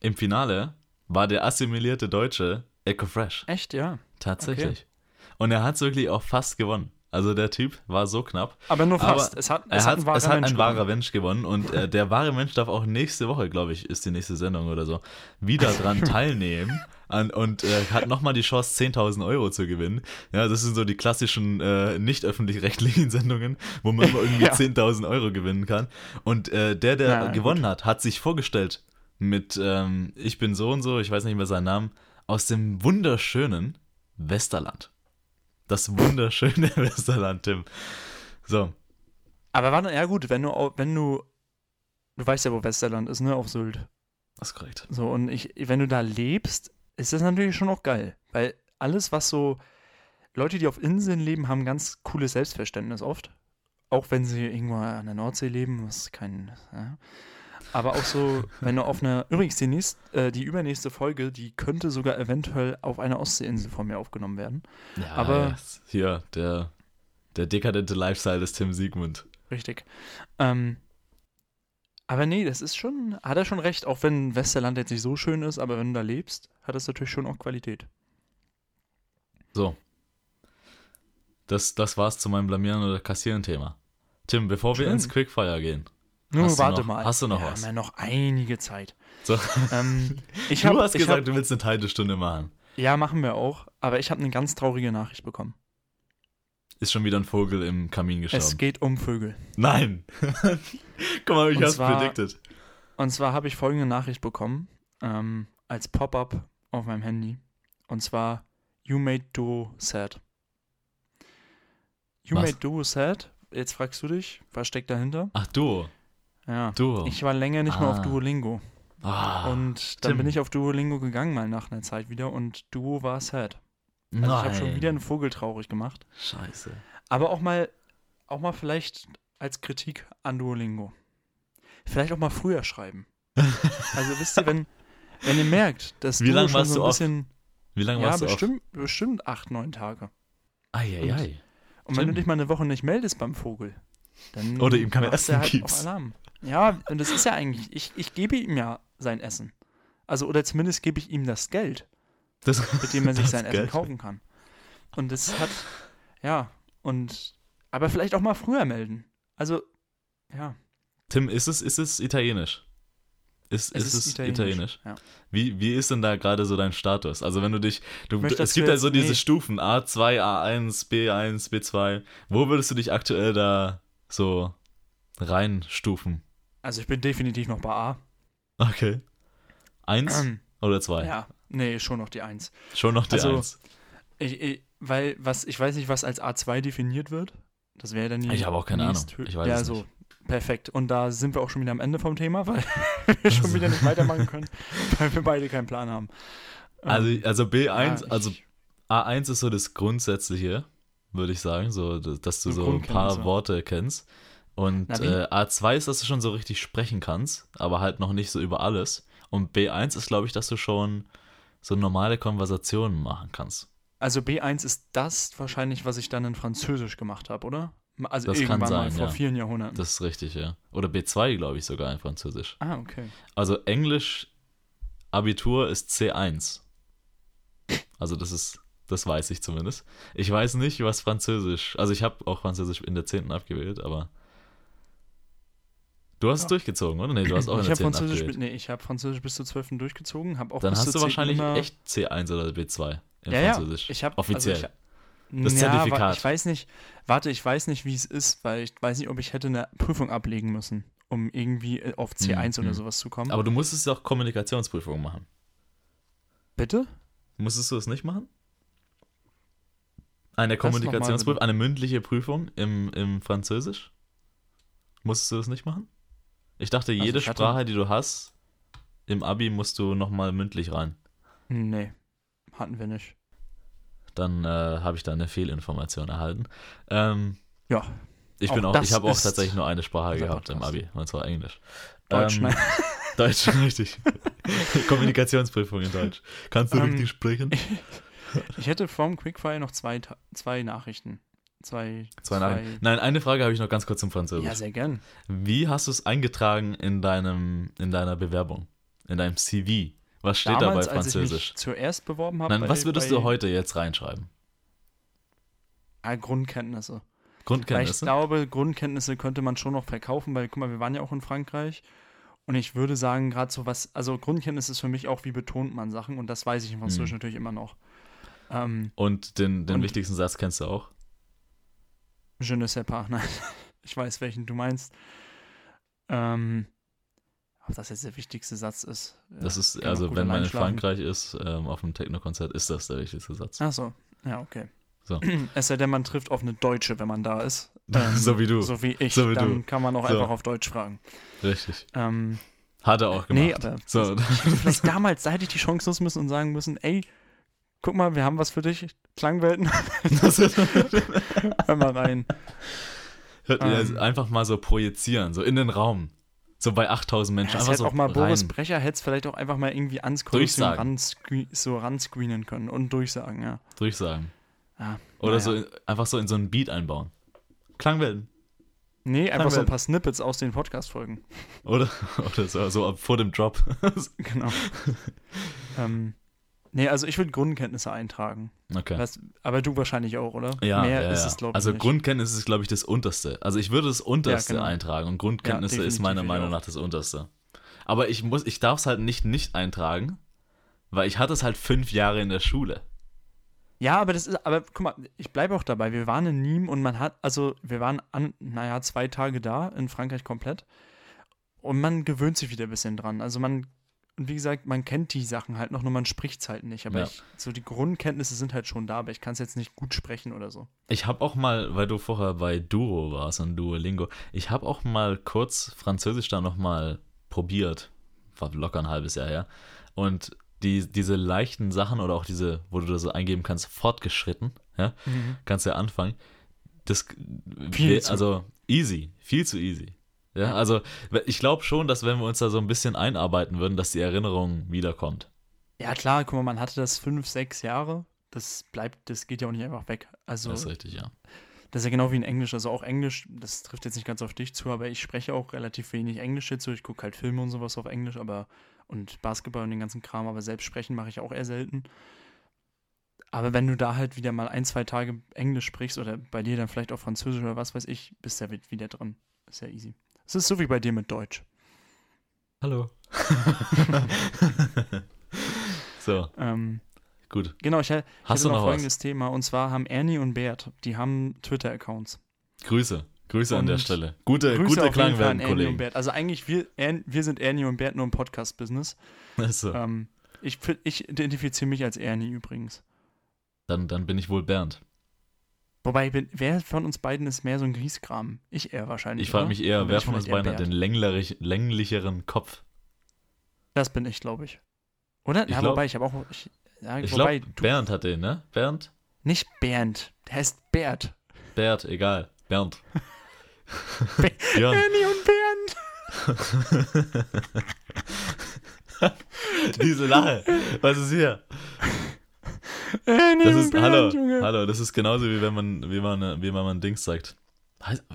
Im Finale war der assimilierte Deutsche Eko Fresh. Echt, ja? Tatsächlich. Okay. Und er hat es wirklich auch fast gewonnen. Also der Typ war so knapp. Aber nur fast. Aber es hat, es hat, ein, wahrer es hat ein wahrer Mensch gewonnen. Und äh, der wahre Mensch darf auch nächste Woche, glaube ich, ist die nächste Sendung oder so, wieder dran teilnehmen an, und äh, hat nochmal die Chance, zehntausend Euro zu gewinnen. Ja, das sind so die klassischen äh, nicht öffentlich-rechtlichen Sendungen, wo man immer irgendwie ja. zehntausend Euro gewinnen kann. Und äh, der, der Na, gewonnen gut. hat, hat sich vorgestellt, mit ähm, ich bin so und so, ich weiß nicht mehr seinen Namen, aus dem wunderschönen Westerland. Das wunderschöne Westerland, Tim. So. Aber warte, ja gut, wenn du, wenn du, du weißt ja, wo Westerland ist, ne, auf Sylt. Das ist korrekt. So, und ich, wenn du da lebst, ist das natürlich schon auch geil, weil alles, was so, Leute, die auf Inseln leben, haben ganz cooles Selbstverständnis oft, auch wenn sie irgendwo an der Nordsee leben, was kein, ja. Aber auch so, wenn du auf einer, übrigens die, nächst, äh, die übernächste Folge, die könnte sogar eventuell auf einer Ostseeinsel von mir aufgenommen werden. Ja, aber hier, der, der dekadente Lifestyle des Tim Siegmund. Richtig. Ähm, aber nee, das ist schon, hat er schon recht, auch wenn Westerland jetzt nicht so schön ist, aber wenn du da lebst, hat das natürlich schon auch Qualität. So. Das, das war's zu meinem Blamieren- oder Kassieren-Thema. Tim, bevor schön. wir ins Quickfire gehen. Nur warte noch, mal. Hast du noch ja, was? Wir haben ja noch einige Zeit. So. Ähm, ich du hab, hast ich gesagt, hab, du willst eine Teilstunde machen. Ja, machen wir auch. Aber ich habe eine ganz traurige Nachricht bekommen. Ist schon wieder ein Vogel im Kamin gestorben. Es geht um Vögel. Nein. Guck mal, ich hab's predicted. Und zwar habe ich folgende Nachricht bekommen. Ähm, als Pop-up auf meinem Handy. Und zwar, You made Duo sad. You was? made Duo sad. Jetzt fragst du dich, was steckt dahinter? Ach, Duo. Ja, Duo. Ich war länger nicht ah. mehr auf Duolingo. Ah, und dann Tim. bin ich auf Duolingo gegangen, mal nach einer Zeit wieder, und Duo war sad. Also Nein. ich habe schon wieder einen Vogel traurig gemacht. Scheiße. Aber auch mal, auch mal vielleicht als Kritik an Duolingo. Vielleicht auch mal früher schreiben. Also wisst ihr, wenn, wenn ihr merkt, dass Wie Duo lang schon warst so ein du bisschen... Oft? Wie lange ja, warst du bestimmt, oft? bestimmt acht, neun Tage. Eieiei. Und, ei. und wenn du dich mal eine Woche nicht meldest beim Vogel, dann... Oder ihm keine Essen gibst. Halt Alarm. Ja, und das ist ja eigentlich, ich, ich gebe ihm ja sein Essen. Also, oder zumindest gebe ich ihm das Geld, das, mit dem er sich sein Geld. Essen kaufen kann. Und das hat, ja, und, aber vielleicht auch mal früher melden. Also, ja. Tim, ist es, ist es italienisch? Ist, es ist, ist es italienisch? italienisch? Ja. Wie, wie ist denn da gerade so dein Status? Also, wenn du dich, du, möchte, es gibt ja so diese nee. Stufen, A zwei, A eins, B eins, B zwei. Wo würdest du dich aktuell da so reinstufen? Also ich bin definitiv noch bei A. Okay. Eins ähm, oder zwei? Ja, nee, schon noch die Eins. Schon noch die also, Eins. Ich, ich, weil, was, ich weiß nicht, was als A zwei definiert wird. Das wäre dann die Ich habe auch keine Ahnung. Hö- ich weiß ja, es nicht. So, perfekt. Und da sind wir auch schon wieder am Ende vom Thema, weil wir schon wieder nicht weitermachen können, weil wir beide keinen Plan haben. Ähm, also, also B eins, ja, also A eins ist so das Grundsätzliche, würde ich sagen, so, dass du so Grundkenntnis, ein paar ja. Worte kennst. Und äh, A zwei ist, dass du schon so richtig sprechen kannst, aber halt noch nicht so über alles. Und B eins ist, glaube ich, dass du schon so normale Konversationen machen kannst. Also B eins ist das wahrscheinlich, was ich dann in Französisch gemacht habe, oder? Also das irgendwann kann sein, mal vor ja. vielen Jahrhunderten. Das ist richtig, ja. Oder B zwei, glaube ich, sogar in Französisch. Ah, okay. Also Englisch Abitur ist C eins. Also das ist... Das weiß ich zumindest. Ich weiß nicht, was Französisch... Also ich habe auch Französisch in der zehnten abgewählt, aber... Du hast ja. es durchgezogen, oder? Nee, du hast auch ich in der zehnten abgewählt. Nee, ich habe Französisch bis zur zwölften durchgezogen. Hab auch Dann bis hast zur du wahrscheinlich immer... echt C eins oder B zwei in ja, Französisch. Ja, ich hab, offiziell. Also ich, das ja, Zertifikat. Ich weiß nicht, warte, ich weiß nicht, wie es ist, weil ich weiß nicht, ob ich hätte eine Prüfung ablegen müssen, um irgendwie auf C eins mhm. oder sowas zu kommen. Aber du musstest auch Kommunikationsprüfungen machen. Bitte? Musstest du es nicht machen? Eine Kommunikationsprüfung, eine mündliche Prüfung im, im Französisch? Musstest du das nicht machen? Ich dachte, also jede ich hatte... Sprache, die du hast, im Abi musst du nochmal mündlich rein. Nee, hatten wir nicht. Dann äh, habe ich da eine Fehlinformation erhalten. Ähm, ja. Ich, bin auch, ich habe auch tatsächlich nur eine Sprache gehabt im Abi, und zwar Englisch. Deutsch, ähm, nein. Deutsch, richtig. Kommunikationsprüfung in Deutsch. Kannst du ähm, richtig sprechen? Ich hätte vom Quickfire noch zwei, zwei Nachrichten. Zwei, zwei, zwei Nachrichten. Nein, eine Frage habe ich noch ganz kurz zum Französisch. Ja, sehr gern. Wie hast du es eingetragen in deinem, in deiner Bewerbung? In deinem C V? Was steht Damals, da bei Französisch? Als ich mich zuerst beworben habe. Nein, bei, was würdest bei, du heute jetzt reinschreiben? Ah, Grundkenntnisse. Grundkenntnisse? Weil ich glaube, Grundkenntnisse könnte man schon noch verkaufen, weil, guck mal, wir waren ja auch in Frankreich. Und ich würde sagen, gerade so was, also Grundkenntnis ist für mich auch, wie betont man Sachen. Und das weiß ich in Französisch hm. natürlich immer noch. Um, und den, den und wichtigsten Satz kennst du auch? Je ne sais pas, nein. Ich weiß, welchen du meinst. Ähm, ob das jetzt der wichtigste Satz ist. Das ist, also wenn man in Frankreich ist, ähm, auf einem Techno-Konzert, ist das der wichtigste Satz. Ach so, ja, okay. So. Es sei denn, man trifft auf eine Deutsche, wenn man da ist. Ähm, so wie du. So wie ich, so wie dann du. kann man auch so. einfach auf Deutsch fragen. Richtig. Ähm, Hat er auch gemacht. Nee, aber so. also, vielleicht damals, da hätte ich die Chance nutzen müssen und sagen müssen, ey, guck mal, wir haben was für dich. Klangwelten. Hör mal rein. Hört, ähm, einfach mal so projizieren, so in den Raum. So bei achttausend Menschen. Ja, einfach hätte so auch mal rein. Boris Brecher hätte es vielleicht auch einfach mal irgendwie ans Kolosseum so ranscreenen können und durchsagen, ja. Durchsagen. Ah, oder ja. so in, einfach so in so einen Beat einbauen. Klangwelten. Nee, einfach so ein paar Snippets aus den Podcast-Folgen. Oder, oder so, so vor dem Drop. Genau. ähm, nee, also ich würde Grundkenntnisse eintragen. Okay. Was, aber du wahrscheinlich auch, oder? Ja, mehr ja, ist ja. es, glaube ich, also nicht. Grundkenntnisse ist, glaube ich, das Unterste. Also ich würde das Unterste ja, genau. eintragen und Grundkenntnisse ja, ist meiner Meinung nach das Unterste. Aber ich muss, ich darf es halt nicht nicht eintragen, weil ich hatte es halt fünf Jahre in der Schule. Ja, aber das ist, aber guck mal, ich bleibe auch dabei. Wir waren in Nîmes und man hat, also wir waren, an, naja, zwei Tage da in Frankreich komplett und man gewöhnt sich wieder ein bisschen dran. Also man, wie gesagt, man kennt die Sachen halt noch, nur man spricht es halt nicht. Aber ja. ich, so die Grundkenntnisse sind halt schon da, aber ich kann es jetzt nicht gut sprechen oder so. Ich habe auch mal, weil du vorher bei Duo warst und Duolingo, ich habe auch mal kurz Französisch da nochmal probiert, war locker ein halbes Jahr her, und Die, diese leichten Sachen oder auch diese, wo du da so eingeben kannst, fortgeschritten, ja, mhm. kannst ja anfangen. Das, viel also zu. easy, viel zu easy. Ja, also ich glaube schon, dass wenn wir uns da so ein bisschen einarbeiten würden, dass die Erinnerung wiederkommt. Ja klar, guck mal, man hatte das fünf, sechs Jahre, das bleibt, das geht ja auch nicht einfach weg. Also, das ist richtig, ja. Das ist ja genau wie in Englisch, also auch Englisch, das trifft jetzt nicht ganz auf dich zu, aber ich spreche auch relativ wenig Englisch hierzu, ich gucke halt Filme und sowas auf Englisch, aber und Basketball und den ganzen Kram, aber selbst sprechen mache ich auch eher selten. Aber wenn du da halt wieder mal ein, zwei Tage Englisch sprichst oder bei dir dann vielleicht auch Französisch oder was weiß ich, bist du ja wieder dran. Ist ja easy. Es ist so wie bei dir mit Deutsch. Hallo. so. Ähm, Gut. Genau, ich, ich Hast hatte du noch folgendes was? Thema. Und zwar haben Ernie und Bert, die haben Twitter-Accounts. Grüße. Grüße und an der Stelle. Gute, gute Klangwelten-Kollegen. Also eigentlich, wir, wir sind Ernie und Bert nur im Podcast-Business. Also. Ähm, ich, ich identifiziere mich als Ernie übrigens. Dann, dann bin ich wohl Bernd. Wobei, bin, wer von uns beiden ist mehr so ein Grieskram? Ich eher wahrscheinlich. Ich frage mich eher, wer von uns beiden hat den länglich, länglicheren Kopf? Das bin ich, glaube ich. Oder? Ich ja, glaub, wobei, ich habe auch... Ich, ja, ich glaube, Bernd hat den, ne? Bernd? Nicht Bernd. Der heißt Bert. Bert, egal. Bernd. Be- Björn. Ernie und Bernd. Diese Lache. Was ist hier? Ernie das ist, und Bernd, hallo, Junge. Hallo, das ist genauso wie wenn man wie man, wie man ein Dings sagt.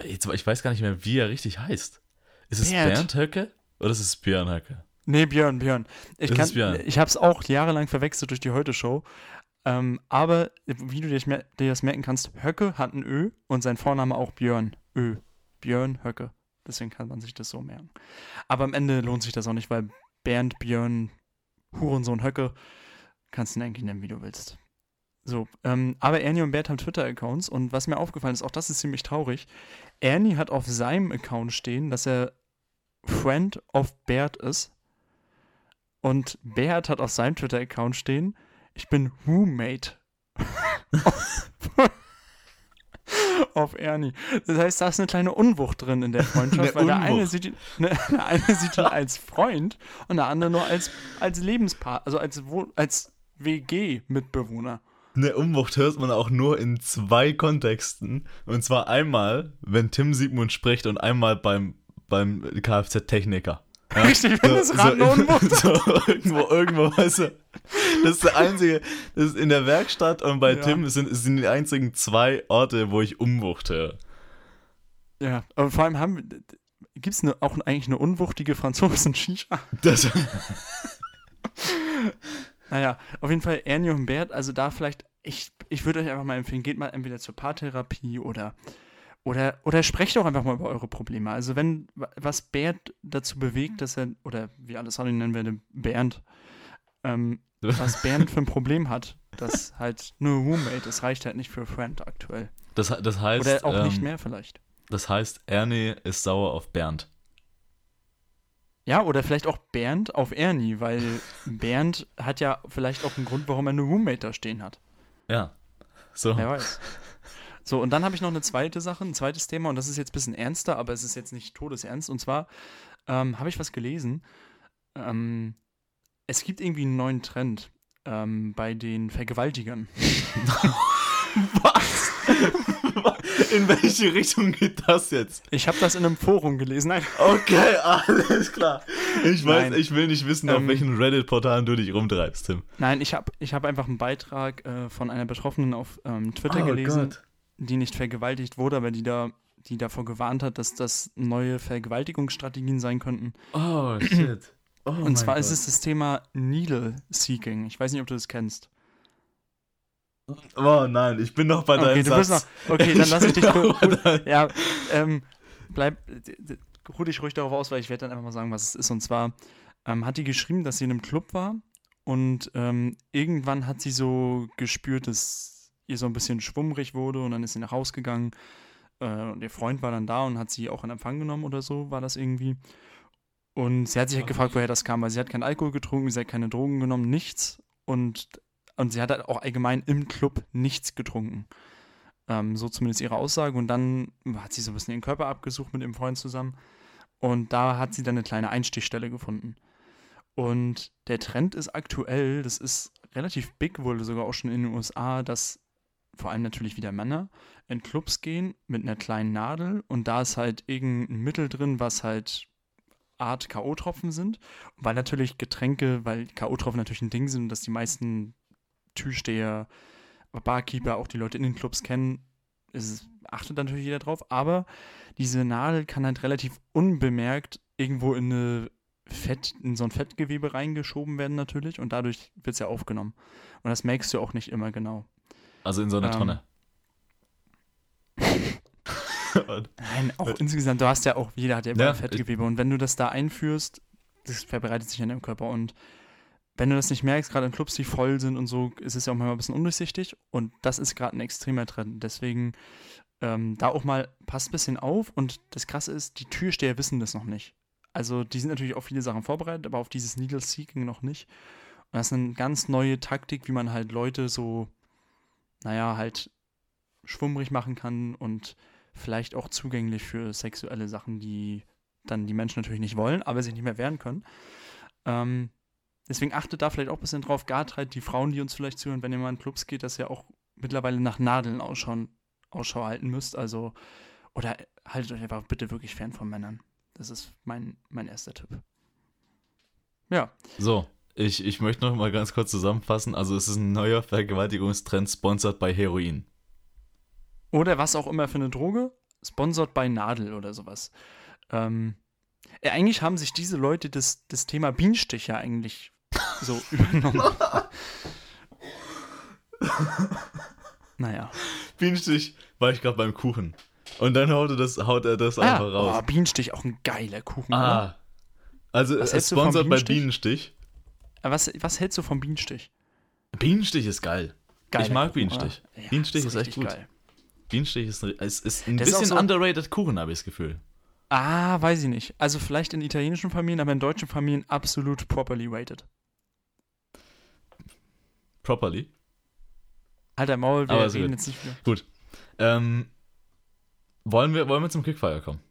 Ich weiß gar nicht mehr, wie er richtig heißt. Ist es Bernd, Bernd Höcke oder ist es Björn Höcke? Nee, Björn, Björn. Ich, kann, Björn. Ich hab's auch jahrelang verwechselt durch die Heute-Show. Ähm, aber wie du dir das merken kannst, Höcke hat ein Ö und sein Vorname auch Björn. Ö. Björn Höcke. Deswegen kann man sich das so merken. Aber am Ende lohnt sich das auch nicht, weil Bernd, Björn, Hurensohn Höcke kannst du ihn eigentlich nennen, wie du willst. So, ähm, aber Ernie und Bert haben Twitter-Accounts und was mir aufgefallen ist, auch das ist ziemlich traurig, Ernie hat auf seinem Account stehen, dass er Friend of Bert ist und Bert hat auf seinem Twitter-Account stehen, ich bin Roommate auf, auf Ernie. Das heißt, da ist eine kleine Unwucht drin in der Freundschaft, eine weil der eine, sieht ihn, ne, der eine sieht ihn als Freund und der andere nur als, als Lebenspartner, also als, als W G-Mitbewohner. Eine Unwucht hört man auch nur in zwei Kontexten. Und zwar einmal, wenn Tim Siegmund spricht und einmal beim, beim Kfz-Techniker. Ja, richtig, wenn so, das Rad so, eine Unwucht so irgendwo, irgendwo, weißt du. Das ist der einzige, das ist in der Werkstatt und bei ja. Tim sind, sind die einzigen zwei Orte, wo ich Unwucht höre. Ja, aber vor allem haben, gibt es auch eigentlich eine unwuchtige Franzosen-Shisha? Das naja, auf jeden Fall Ernie und Bert, also da vielleicht, ich, ich würde euch einfach mal empfehlen, geht mal entweder zur Paartherapie oder... Oder, oder sprecht doch einfach mal über eure Probleme. Also wenn, was Bernd dazu bewegt, dass er, oder wie Alessandro ihn nennen werde, Bernd, ähm, was Bernd für ein Problem hat, das halt nur Roommate, das reicht halt nicht für Friend aktuell. Das, das heißt, oder auch ähm, nicht mehr vielleicht. Das heißt, Ernie ist sauer auf Bernd. Ja, oder vielleicht auch Bernd auf Ernie, weil Bernd hat ja vielleicht auch einen Grund, warum er eine Roommate da stehen hat. Ja, so. Wer weiß. So, und dann habe ich noch eine zweite Sache, ein zweites Thema, und das ist jetzt ein bisschen ernster, aber es ist jetzt nicht todesernst. Und zwar ähm, habe ich was gelesen. Ähm, es gibt irgendwie einen neuen Trend ähm, bei den Vergewaltigern. Was? In welche Richtung geht das jetzt? Ich habe das in einem Forum gelesen. Nein. Okay, alles klar. Ich weiß, nein. Ich will nicht wissen, ähm, auf welchen Reddit-Portalen du dich rumtreibst, Tim. Nein, ich habe ich hab einfach einen Beitrag äh, von einer Betroffenen auf ähm, Twitter oh, gelesen, Gott. Die nicht vergewaltigt wurde, aber die da die davor gewarnt hat, dass das neue Vergewaltigungsstrategien sein könnten. Oh, shit. Oh Und zwar Gott. Ist es das Thema Needle-Seeking. Ich weiß nicht, ob du das kennst. Oh nein, ich bin noch bei okay, deinem du Satz. Bist noch, okay, dann ich lass ich dich... Ruh, ja, ähm, bleib... Ruh dich ruhig darauf aus, weil ich werde dann einfach mal sagen, was es ist. Und zwar ähm, hat die geschrieben, dass sie in einem Club war und ähm, irgendwann hat sie so gespürt, dass ihr so ein bisschen schwummrig wurde und dann ist sie nach Hause gegangen äh, und ihr Freund war dann da und hat sie auch in Empfang genommen oder so, war das irgendwie... Und sie hat sich halt gefragt, woher das kam, weil sie hat keinen Alkohol getrunken, sie hat keine Drogen genommen, nichts. Und, und sie hat halt auch allgemein im Club nichts getrunken. Ähm, so zumindest ihre Aussage. Und dann hat sie so ein bisschen ihren Körper abgesucht mit ihrem Freund zusammen. Und da hat sie dann eine kleine Einstichstelle gefunden. Und der Trend ist aktuell, das ist relativ big, wurde sogar auch schon in den U S A, dass vor allem natürlich wieder Männer in Clubs gehen mit einer kleinen Nadel. Und da ist halt irgendein Mittel drin, was halt... Art K O-Tropfen sind, weil natürlich Getränke, weil K O-Tropfen natürlich ein Ding sind und dass die meisten Türsteher, Barkeeper, auch die Leute in den Clubs kennen, ist, achtet natürlich jeder drauf, aber diese Nadel kann halt relativ unbemerkt irgendwo in, eine Fett, in so ein Fettgewebe reingeschoben werden natürlich und dadurch wird es ja aufgenommen. Und das merkst du auch nicht immer genau. Also in so eine ähm, Tonne. Nein, auch insgesamt, du hast ja auch, jeder hat ja immer ja, Fettgewebe und wenn du das da einführst, das verbreitet sich in deinem Körper und wenn du das nicht merkst, gerade in Clubs, die voll sind und so, ist es ja auch manchmal ein bisschen undurchsichtig und das ist gerade ein extremer Trend, deswegen ähm, da auch mal, passt ein bisschen auf und das Krasse ist, die Türsteher wissen das noch nicht. Also die sind natürlich auf viele Sachen vorbereitet, aber auf dieses Needle-Seeking noch nicht und das ist eine ganz neue Taktik, wie man halt Leute so, naja, halt schwummrig machen kann und vielleicht auch zugänglich für sexuelle Sachen, die dann die Menschen natürlich nicht wollen, aber sich nicht mehr wehren können. Ähm, deswegen achtet da vielleicht auch ein bisschen drauf, gerade halt die Frauen, die uns vielleicht zuhören, wenn ihr mal in Clubs geht, dass ihr auch mittlerweile nach Nadeln ausschauen, Ausschau halten müsst. Also, oder haltet euch einfach bitte wirklich fern von Männern. Das ist mein, mein erster Tipp. Ja. So, ich, ich möchte noch mal ganz kurz zusammenfassen. Also es ist ein neuer Vergewaltigungstrend, sponsored bei Heroin. Oder was auch immer für eine Droge, sponsored bei Nadel oder sowas. Ähm, ja, eigentlich haben sich diese Leute das, das Thema Bienenstich ja eigentlich so übernommen. Naja. Bienenstich war ich gerade beim Kuchen. Und dann haut er das, haut er das ah, einfach raus. Oh, Bienenstich, auch ein geiler Kuchen. Ah. Oder? Also was es sponsored bei Bienenstich. Was, was hältst du vom Bienenstich? Bienenstich ist geil. Geiler ich mag Kuchen, Bienenstich. Ja, Bienenstich ist, ist echt gut. Geil. Bienenstich ist, ist, ist ein das bisschen ist so underrated Kuchen, habe ich das Gefühl. Ah, weiß ich nicht. Also vielleicht in italienischen Familien, aber in deutschen Familien absolut properly rated. Properly? Alter Maul, wir reden gut. Jetzt nicht mehr. Gut. Ähm, wollen, wir, wollen wir zum Quickfire kommen?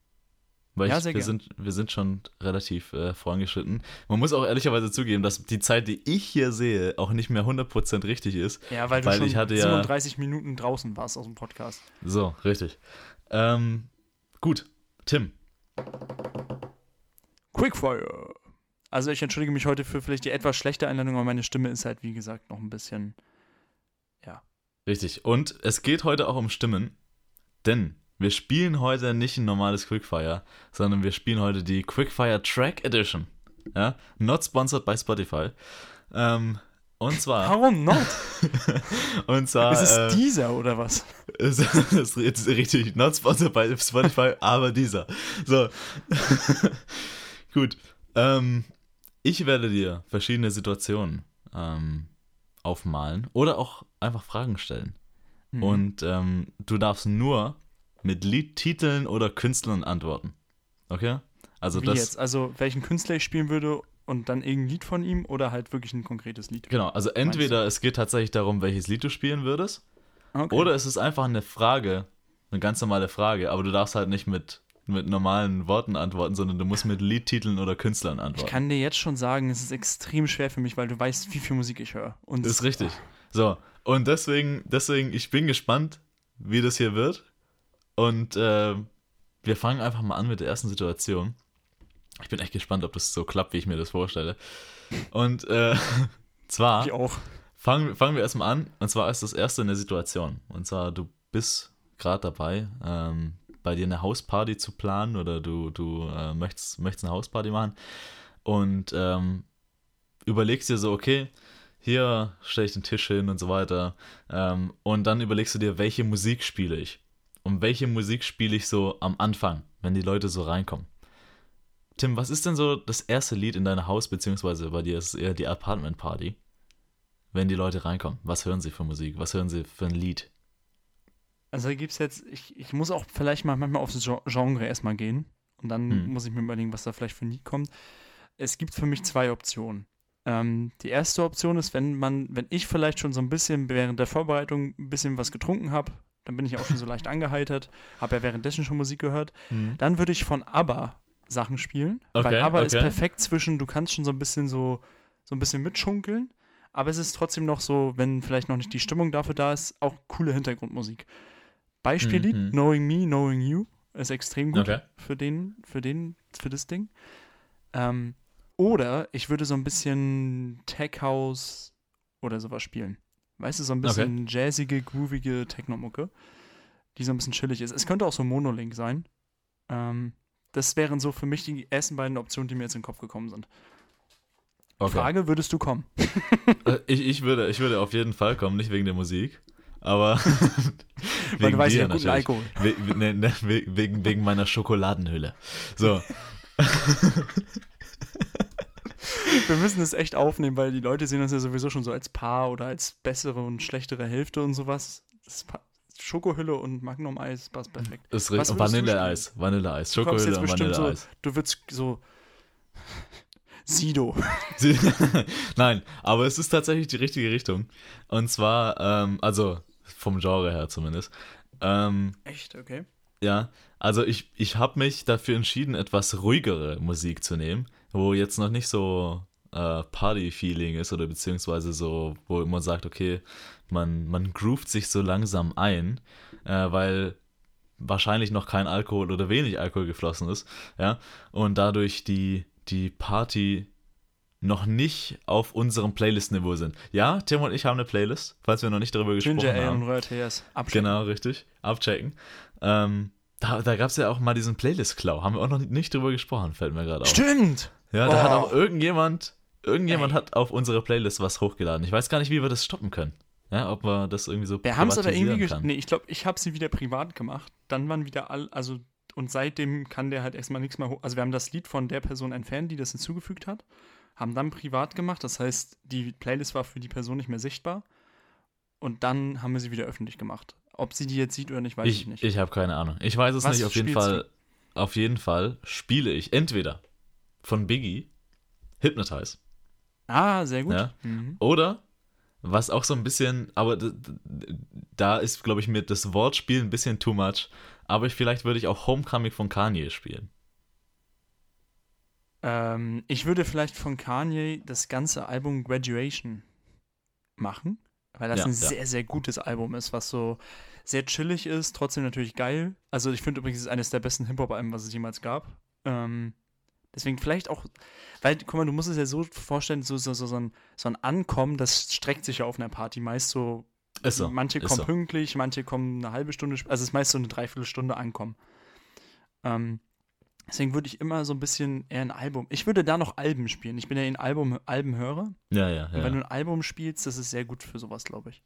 Weil ja, ich, sehr wir gerne. Sind, wir sind schon relativ äh, vorangeschritten. Man muss auch ehrlicherweise zugeben, dass die Zeit, die ich hier sehe, auch nicht mehr hundert Prozent richtig ist. Ja, weil du weil schon ich hatte siebenunddreißig ja... Minuten draußen warst aus dem Podcast. So, richtig. Ähm, gut, Tim. Quickfire. Also ich entschuldige mich heute für vielleicht die etwas schlechte Einladung, aber meine Stimme ist halt, wie gesagt, noch ein bisschen, ja. Richtig. Und es geht heute auch um Stimmen, denn... Wir spielen heute nicht ein normales Quickfire, sondern wir spielen heute die Quickfire Track Edition. Ja? Not sponsored by Spotify. Ähm, und zwar... Warum not? Und zwar... Ist es äh, dieser oder was? Ist, ist, ist richtig, not sponsored by Spotify, aber dieser. So. Gut. Ähm, ich werde dir verschiedene Situationen ähm, aufmalen oder auch einfach Fragen stellen. Mhm. Und ähm, du darfst nur... mit Liedtiteln oder Künstlern antworten. Okay? Also Wie das jetzt? Also welchen Künstler ich spielen würde und dann irgendein Lied von ihm oder halt wirklich ein konkretes Lied? Genau, also entweder es geht tatsächlich darum, welches Lied du spielen würdest, okay. Oder es ist einfach eine Frage, eine ganz normale Frage, aber du darfst halt nicht mit, mit normalen Worten antworten, sondern du musst mit Liedtiteln oder Künstlern antworten. Ich kann dir jetzt schon sagen, es ist extrem schwer für mich, weil du weißt, wie viel Musik ich höre. Und das ist richtig. So, und deswegen, deswegen, ich bin gespannt, wie das hier wird. Und äh, wir fangen einfach mal an mit der ersten Situation. Ich bin echt gespannt, ob das so klappt, wie ich mir das vorstelle. Und äh, zwar ich auch. Fangen, fangen wir erstmal an. Und zwar ist das erste eine Situation. Und zwar, du bist gerade dabei, ähm, bei dir eine Hausparty zu planen oder du, du äh, möchtest, möchtest eine Hausparty machen. Und ähm, überlegst dir so, okay, hier stelle ich den Tisch hin und so weiter. Ähm, und dann überlegst du dir, welche Musik spiele ich? Und welche Musik spiele ich so am Anfang, wenn die Leute so reinkommen? Tim, was ist denn so das erste Lied in deinem Haus, beziehungsweise bei dir ist es eher die Apartment-Party, wenn die Leute reinkommen? Was hören sie für Musik? Was hören sie für ein Lied? Also da gibt's jetzt, ich, ich muss auch vielleicht mal manchmal aufs Genre erstmal gehen und dann hm. muss ich mir überlegen, was da vielleicht für ein Lied kommt. Es gibt für mich zwei Optionen. Ähm, die erste Option ist, wenn man, wenn ich vielleicht schon so ein bisschen während der Vorbereitung ein bisschen was getrunken habe, dann bin ich auch schon so leicht angeheitert, habe ja währenddessen schon Musik gehört, mhm. dann würde ich von ABBA Sachen spielen, okay, weil ABBA okay. ist perfekt zwischen, du kannst schon so ein bisschen so, so ein bisschen mitschunkeln, aber es ist trotzdem noch so, wenn vielleicht noch nicht die Stimmung dafür da ist, auch coole Hintergrundmusik. Beispiellied, mhm. Knowing Me, Knowing You, ist extrem gut okay. für den, für den, für das Ding. Ähm, oder ich würde so ein bisschen Tech House oder sowas spielen. Weißt du, so ein bisschen okay. jazzige, groovige Techno-Mucke, die so ein bisschen chillig ist. Es könnte auch so Monolink sein. Ähm, das wären so für mich die ersten beiden Optionen, die mir jetzt in den Kopf gekommen sind. Okay. Frage, würdest du kommen? ich, ich, würde, ich würde auf jeden Fall kommen, nicht wegen der Musik, aber wegen, weil du dir weißt, natürlich. Guten Alkohol. We, ne, ne, wegen, wegen meiner Schokoladenhülle. So. Wir müssen es echt aufnehmen, weil die Leute sehen uns ja sowieso schon so als Paar oder als bessere und schlechtere Hälfte und sowas. Das Schokohülle und Magnum-Eis passt perfekt. Ist richtig. Und Vanilleeis. Vanilleeis. Schokohülle und Vanilleeis. So, du würdest so Sido. Nein, aber es ist tatsächlich die richtige Richtung. Und zwar, ähm, also vom Genre her zumindest. Ähm, Echt? Okay. Ja, also ich, ich habe mich dafür entschieden, etwas ruhigere Musik zu nehmen, wo jetzt noch nicht so äh, Party-Feeling ist oder beziehungsweise so, wo man sagt, okay, man, man groovt sich so langsam ein, äh, weil wahrscheinlich noch kein Alkohol oder wenig Alkohol geflossen ist, ja, und dadurch die, die Party noch nicht auf unserem Playlist-Niveau sind. Ja, Tim und ich haben eine Playlist, falls wir noch nicht darüber gesprochen Ginger haben. Ginger Ale und Röhr T S. Abchecken. Genau, richtig. Abchecken. Ähm, da da gab es ja auch mal diesen Playlist-Klau. Haben wir auch noch nicht drüber gesprochen, fällt mir gerade auf. Stimmt! Ja, da oh. hat auch irgendjemand, irgendjemand Ey. hat auf unsere Playlist was hochgeladen. Ich weiß gar nicht, wie wir das stoppen können. Ja, ob wir das irgendwie so privatisieren Wir haben es aber irgendwie gesch- Nee, ich glaube, ich habe sie wieder privat gemacht. Dann waren wieder alle, also, und seitdem kann der halt erstmal nichts mehr hoch. Also wir haben das Lied von der Person entfernt, die das hinzugefügt hat, haben dann privat gemacht. Das heißt, die Playlist war für die Person nicht mehr sichtbar. Und dann haben wir sie wieder öffentlich gemacht. Ob sie die jetzt sieht oder nicht, weiß ich, ich nicht. Ich habe keine Ahnung. Ich weiß es was nicht. Auf jeden Fall, auf jeden Fall spiele ich entweder von Biggie, Hypnotize. Ah, sehr gut. Ja. Mhm. Oder, was auch so ein bisschen, aber d- d- da ist, glaube ich, mir das Wortspiel ein bisschen too much, aber ich, vielleicht würde ich auch Homecoming von Kanye spielen. Ähm, ich würde vielleicht von Kanye das ganze Album Graduation machen, weil das ja, ein ja. sehr, sehr gutes Album ist, was so sehr chillig ist, trotzdem natürlich geil. Also ich finde übrigens, es ist eines der besten Hip-Hop-Alben, was es jemals gab. Ähm, Deswegen vielleicht auch, weil, guck mal, du musst es ja so vorstellen, so, so, so, so, ein, so ein Ankommen, das streckt sich ja auf einer Party meist so. Ist so manche ist kommen so. pünktlich, manche kommen eine halbe Stunde, also es ist meist so eine Dreiviertelstunde Ankommen. Ähm, deswegen würde ich immer so ein bisschen eher ein Album, ich würde da noch Alben spielen. Ich bin ja ein Album, Albenhörer. Ja, ja, ja. Und wenn ja. du ein Album spielst, das ist sehr gut für sowas, glaube ich.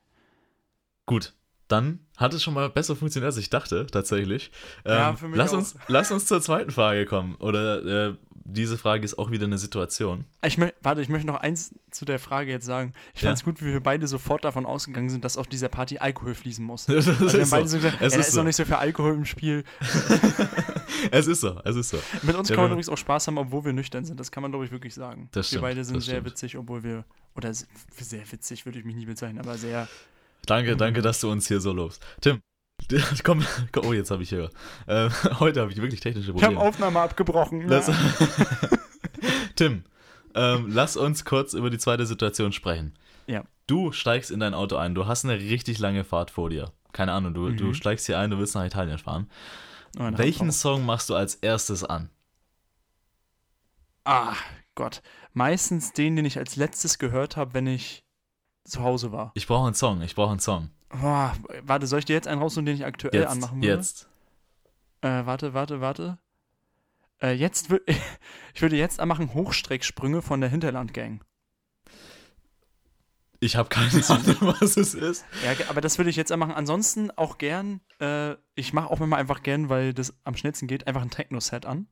Gut. Dann hat es schon mal besser funktioniert, als ich dachte, tatsächlich. Ähm, ja, für mich lass, uns, lass uns zur zweiten Frage kommen. Oder äh, diese Frage ist auch wieder eine Situation. Ich mö- Warte, ich möchte noch eins zu der Frage jetzt sagen. Ich ja? fand es gut, wie wir beide sofort davon ausgegangen sind, dass auf dieser Party Alkohol fließen muss. Also wir haben beide so gesagt, es ja, ist da ist noch so. nicht so viel Alkohol im Spiel. Es ist so, es ist so. Mit uns ja, kann man übrigens auch Spaß haben, obwohl wir nüchtern sind. Das kann man, glaube ich, wirklich sagen. Das stimmt, wir beide sind sehr stimmt. witzig, obwohl wir, oder sehr witzig würde ich mich nie bezeichnen, aber sehr... Danke, danke, dass du uns hier so lobst. Tim, komm, komm oh, jetzt habe ich hier. Äh, heute habe ich wirklich technische Probleme. Ich habe Aufnahme abgebrochen. Lass, ja. Tim, ähm, lass uns kurz über die zweite Situation sprechen. Ja. Du steigst in dein Auto ein. Du hast eine richtig lange Fahrt vor dir. keine Ahnung, du, mhm. du steigst hier ein, du willst nach Italien fahren. Nein, welchen Song machst du als erstes an? Ah, Gott. Meistens den, den ich als letztes gehört habe, wenn ich zu Hause war. Ich brauche einen Song, ich brauche einen Song. Oh, warte, soll ich dir jetzt einen raussuchen, den ich aktuell jetzt anmachen würde? Jetzt. Äh, warte, warte, warte. Äh, jetzt würde ich würde jetzt anmachen Hochstrecksprünge von der Hinterland-Gang. Ich habe keine Ahnung, was es ist. Ja, aber das würde ich jetzt machen. Ansonsten auch gern, äh, ich mache auch immer einfach gern, weil das am schnellsten geht, einfach ein Techno-Set an,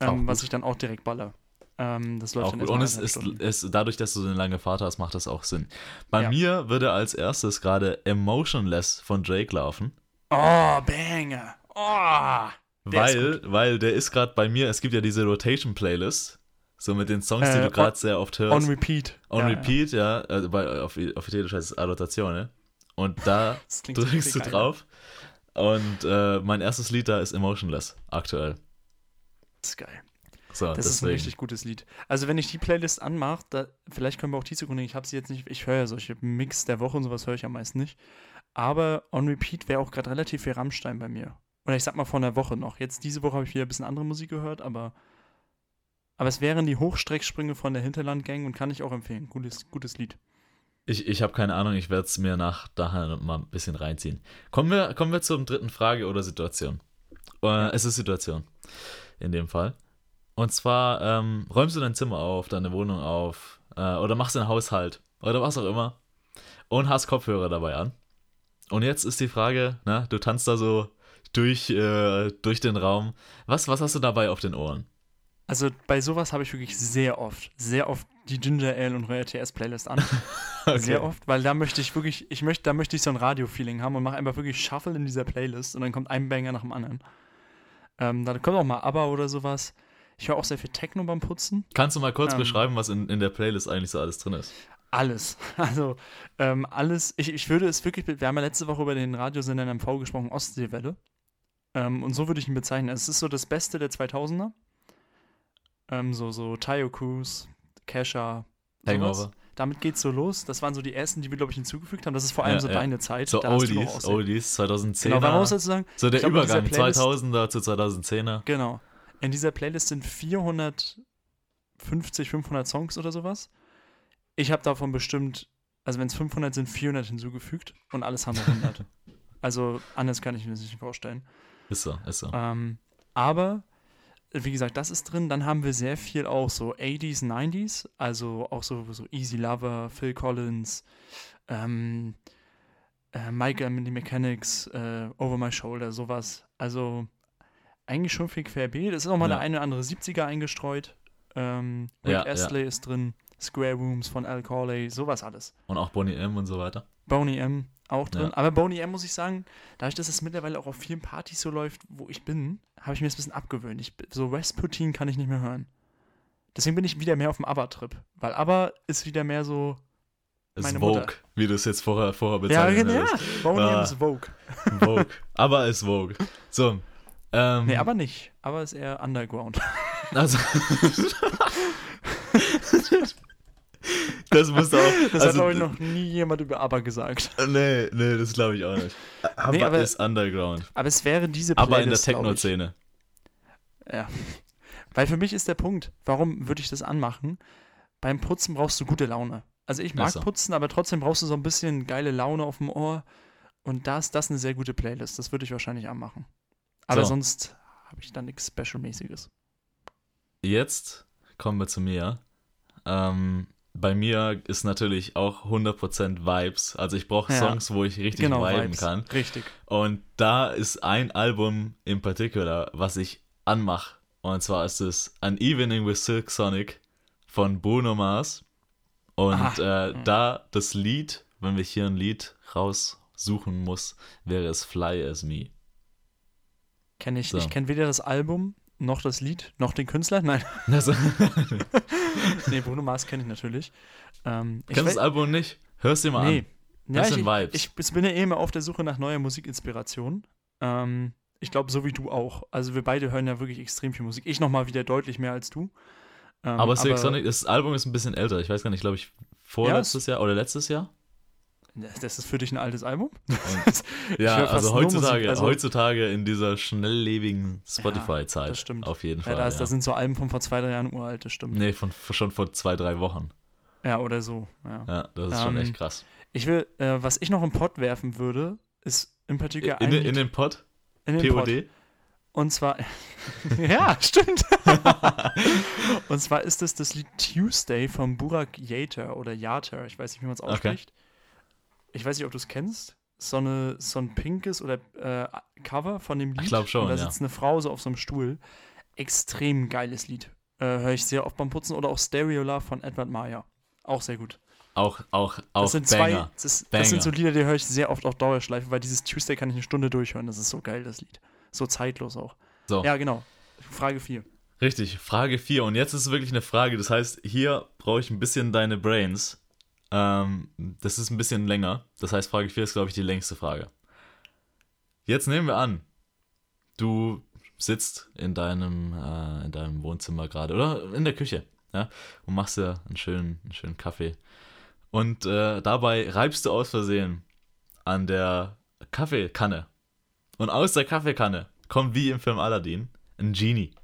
ähm, was ich dann auch direkt baller. Ähm, das läuft auch dann gut. Und es ist, ist, dadurch, dass du so eine lange Fahrt hast, macht das auch Sinn. Bei ja. mir würde als erstes gerade Emotionless von Drake laufen. Oh, Banger. Oh, der weil, weil der ist gerade bei mir, es gibt ja diese Rotation-Playlist, so mit den Songs, die äh, du gerade sehr oft hörst. On Repeat. On ja, Repeat, ja. ja. Also bei, auf, auf Italienisch heißt es Rotation, ne? Und da drückst so du drauf. Und äh, mein erstes Lied da ist Emotionless, aktuell. Das ist geil. So, das deswegen. ist ein richtig gutes Lied. Also wenn ich die Playlist anmache, da, vielleicht können wir auch die Sekunde, ich habe sie jetzt nicht, ich höre ja solche Mix der Woche und sowas höre ich am meisten nicht. Aber On Repeat wäre auch gerade relativ viel Rammstein bei mir. Oder ich sag mal von der Woche noch. Jetzt diese Woche habe ich wieder ein bisschen andere Musik gehört, aber... Aber es wären die Hochstrecksprünge von der Hinterland-Gang und kann ich auch empfehlen. Gutes, gutes Lied. Ich, ich habe keine Ahnung, ich werde es mir nach daher mal ein bisschen reinziehen. Kommen wir, kommen wir zur dritten Frage oder Situation. Äh, es ist Situation in dem Fall. Und zwar ähm, räumst du dein Zimmer auf, deine Wohnung auf äh, oder machst den Haushalt oder was auch immer und hast Kopfhörer dabei an. Und jetzt ist die Frage, na, du tanzt da so durch, äh, durch den Raum. Was, was hast du dabei auf den Ohren? Also bei sowas habe ich wirklich sehr oft, sehr oft die Ginger Ale und Royal T S Playlist an. Okay. Sehr oft, weil da möchte ich wirklich, ich möchte, da möchte ich so ein Radio-Feeling haben und mache einfach wirklich Shuffle in dieser Playlist und dann kommt ein Banger nach dem anderen. Ähm, dann kommt auch mal ABBA oder sowas. Ich höre auch sehr viel Techno beim Putzen. Kannst du mal kurz ähm, beschreiben, was in, in der Playlist eigentlich so alles drin ist? Alles. Also ähm, alles, ich, ich würde es wirklich, wir haben ja letzte Woche über den Radiosender in M V gesprochen, Ostseewelle. Ähm, und so würde ich ihn bezeichnen. Also es ist so das Beste der zweitausender. Ähm, so, so Tayo Cruz, Kesha, Hangover. Damit geht's so los. Das waren so die ersten, die wir, glaube ich, hinzugefügt haben. Das ist vor allem ja, so ja. deine Zeit. So Oldies, Oldies, zwanzig zehner. Genau, man muss dazu sagen, so der glaub, Übergang, Playlist, zweitausender zu zweitausendzehner. Genau. In dieser Playlist sind vierhundertfünfzig, fünfhundert Songs oder sowas. Ich habe davon bestimmt, also wenn es fünfhundert sind, vierhundert hinzugefügt und alles haben wir hundert. Also anders kann ich mir das nicht vorstellen. Ist so, ist so. Ähm, aber... Wie gesagt, das ist drin. Dann haben wir sehr viel auch so achtziger, neunziger, also auch so, so Easy Lover, Phil Collins, ähm, äh, Mike and the Mechanics, äh, Over My Shoulder, sowas. Also eigentlich schon viel querbeet. Es ist auch mal ja. der eine oder andere siebziger eingestreut. Ähm, Rick ja, Astley ja. ist drin, Square Rooms von Al Corley, sowas alles. Und auch Boney M und so weiter. Boney M auch drin. Ja. Aber Boney M muss ich sagen, dadurch, dass es mittlerweile auch auf vielen Partys so läuft, wo ich bin, habe ich mir das ein bisschen abgewöhnt. Ich, so Rasputin kann ich nicht mehr hören. Deswegen bin ich wieder mehr auf dem ABBA-Trip. Weil ABBA ist wieder mehr so meine Vogue, Mutter. Wie du es jetzt vorher, vorher bezeichnet hast. Ja, genau. Hast. Boney ah, M ist Vogue. Vogue. ABBA ist Vogue. So. Ähm, nee, ABBA nicht. ABBA ist eher Underground. Also... Das musste auch. Das also, hat, glaube ich, noch nie jemand über ABBA gesagt. Nee, nee, das glaube ich auch nicht. ABBA nee, aber, ist Underground. Aber es wäre diese Playlist, aber in der Techno-Szene. Ja. Weil für mich ist der Punkt, warum würde ich das anmachen? Beim Putzen brauchst du gute Laune. Also ich mag also. Putzen, aber trotzdem brauchst du so ein bisschen geile Laune auf dem Ohr. Und da ist das eine sehr gute Playlist. Das würde ich wahrscheinlich anmachen. Aber so. Sonst habe ich da nichts Special-mäßiges. Jetzt kommen wir zu mir. Ähm... Bei mir ist natürlich auch hundert Prozent Vibes. Also ich brauche ja. Songs, wo ich richtig genau, viben Vibes. Kann. Richtig. Und da ist ein Album in particular, was ich anmache. Und zwar ist es An Evening with Silk Sonic von Bruno Mars. Und äh, mhm. da das Lied, wenn ich hier ein Lied raussuchen muss, wäre es Fly As Me. Kenne ich. So. Ich kenne weder das Album... Noch das Lied, noch den Künstler? Nein. Nee, Bruno Mars kenne ich natürlich. Ähm, Kennst du das Album nicht? Hörst dir mal nee. an. Nee. Das ja, sind Vibes. Ich, ich bin ja eh immer auf der Suche nach neuer Musikinspiration. Ähm, ich glaube, so wie du auch. Also wir beide hören ja wirklich extrem viel Musik. Ich nochmal wieder deutlich mehr als du. Ähm, aber Silk Sonic, das Album ist ein bisschen älter. Ich weiß gar nicht, glaube ich, vorletztes ja, Jahr oder letztes Jahr? Das ist für dich ein altes Album? Ja, also heutzutage, also heutzutage in dieser schnelllebigen Spotify-Zeit. Ja, das stimmt. Auf jeden Fall. Ja, da ist, ja. Das sind so Alben von vor zwei, drei Jahren uralt, das stimmt. Nee, von, schon vor zwei, drei Wochen. Ja, oder so. Ja, ja, das ist ähm, schon echt krass. Ich will, äh, was ich noch in den Pott werfen würde, ist im Particular in, ein in, in den Pott? In den P O D? Pod. Und zwar, ja, stimmt. Und zwar ist es das, das Lied Tuesday von Burak Yeter oder Yater. Ich weiß nicht, wie man es ausspricht. Okay. Ich weiß nicht, ob du es kennst, so, eine, so ein pinkes oder äh, Cover von dem Lied. Ich glaube schon, und da sitzt ja. eine Frau so auf so einem Stuhl. Extrem geiles Lied. Äh, Höre ich sehr oft beim Putzen. Oder auch Stereo Love von Edward Maya. Auch sehr gut. Auch, auch, auch das sind Banger. Zwei, das, ist, Banger. Das sind so Lieder, die höre ich sehr oft auf Dauerschleife, weil dieses Tuesday kann ich eine Stunde durchhören. Das ist so geil, das Lied. So zeitlos auch. So. Ja, genau. Frage vier. Richtig, Frage vier. Und jetzt ist es wirklich eine Frage. Das heißt, hier brauche ich ein bisschen deine Brains. Ähm, das ist ein bisschen länger. Das heißt, Frage vier ist, glaube ich, die längste Frage. Jetzt nehmen wir an, du sitzt in deinem, äh, in deinem Wohnzimmer gerade oder in der Küche, ja, und machst dir einen schönen, einen schönen Kaffee. Und äh, dabei reibst du aus Versehen an der Kaffeekanne. Und aus der Kaffeekanne kommt, wie im Film Aladdin, ein Genie.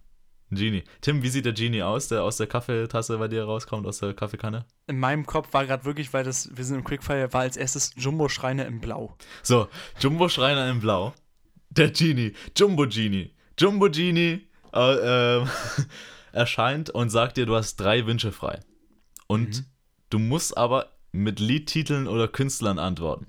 Genie. Tim, wie sieht der Genie aus, der aus der Kaffeetasse bei dir rauskommt, aus der Kaffeekanne? In meinem Kopf war gerade wirklich, weil das, wir sind im Quickfire, war als erstes Jumbo Schreiner in Blau. So, Jumbo Schreiner in Blau, der Genie, Jumbo Genie, Jumbo Genie äh, äh, erscheint und sagt dir, du hast drei Wünsche frei. Und mhm. du musst aber mit Liedtiteln oder Künstlern antworten.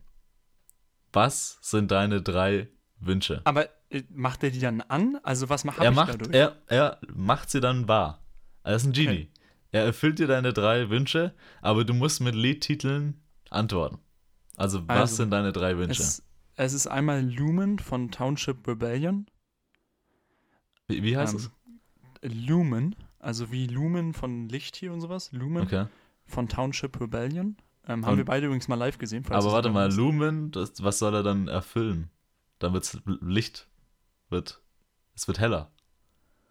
Was sind deine drei Wünsche? Aber macht er die dann an? Also was macht er dadurch? Er, er macht sie dann wahr. Er ist ein Genie. Okay. Er erfüllt dir deine drei Wünsche, aber du musst mit Liedtiteln antworten. Also was also, sind deine drei Wünsche? Es, es ist einmal Lumen von Township Rebellion. Wie, wie heißt ähm, es? Lumen, also wie Lumen von Licht hier und sowas. Lumen okay. von Township Rebellion. Ähm, haben und, wir beide übrigens mal live gesehen. Falls aber warte mal, Lumen, das, was soll er dann erfüllen? Dann wird's Licht... Wird. Es wird heller.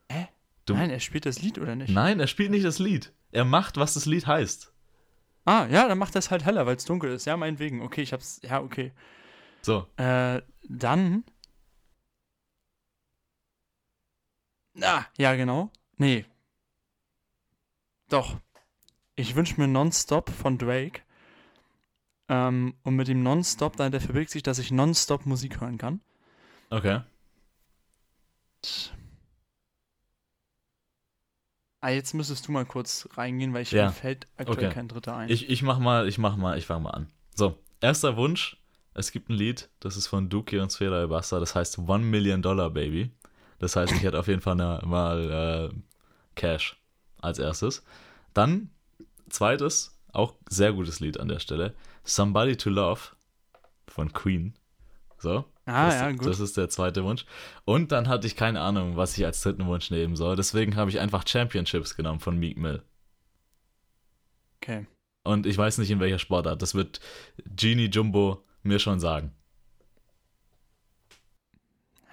Hä? Du, nein, er spielt das Lied oder nicht? Nein, er spielt nicht das Lied. Er macht, was das Lied heißt. Ah, ja, dann macht er es halt heller, weil es dunkel ist. Ja, meinetwegen. Okay, ich hab's. Ja, okay. So. Äh, dann. Ah, ja, genau. Nee. Doch. Ich wünsche mir Nonstop von Drake. Ähm, und mit dem Nonstop, dahinter verbirgt sich, dass ich Nonstop Musik hören kann. Okay. Ah, jetzt müsstest du mal kurz reingehen, weil ich ja. mir fällt aktuell okay. kein dritter ein. Ich, ich mach mal, ich mach mal, ich fang mal an. So, erster Wunsch, es gibt ein Lied, das ist von Duki und Sfera Elbassa, das heißt One Million Dollar Baby. Das heißt, ich hätte auf jeden Fall eine, mal äh, Cash als erstes. Dann, zweites, auch sehr gutes Lied an der Stelle, Somebody to Love von Queen. So. Ah, das, ja, gut. Das ist der zweite Wunsch. Und dann hatte ich keine Ahnung, was ich als dritten Wunsch nehmen soll. Deswegen habe ich einfach Championships genommen von Meek Mill. Okay. Und ich weiß nicht, in welcher Sportart. Das wird Genie Jumbo mir schon sagen.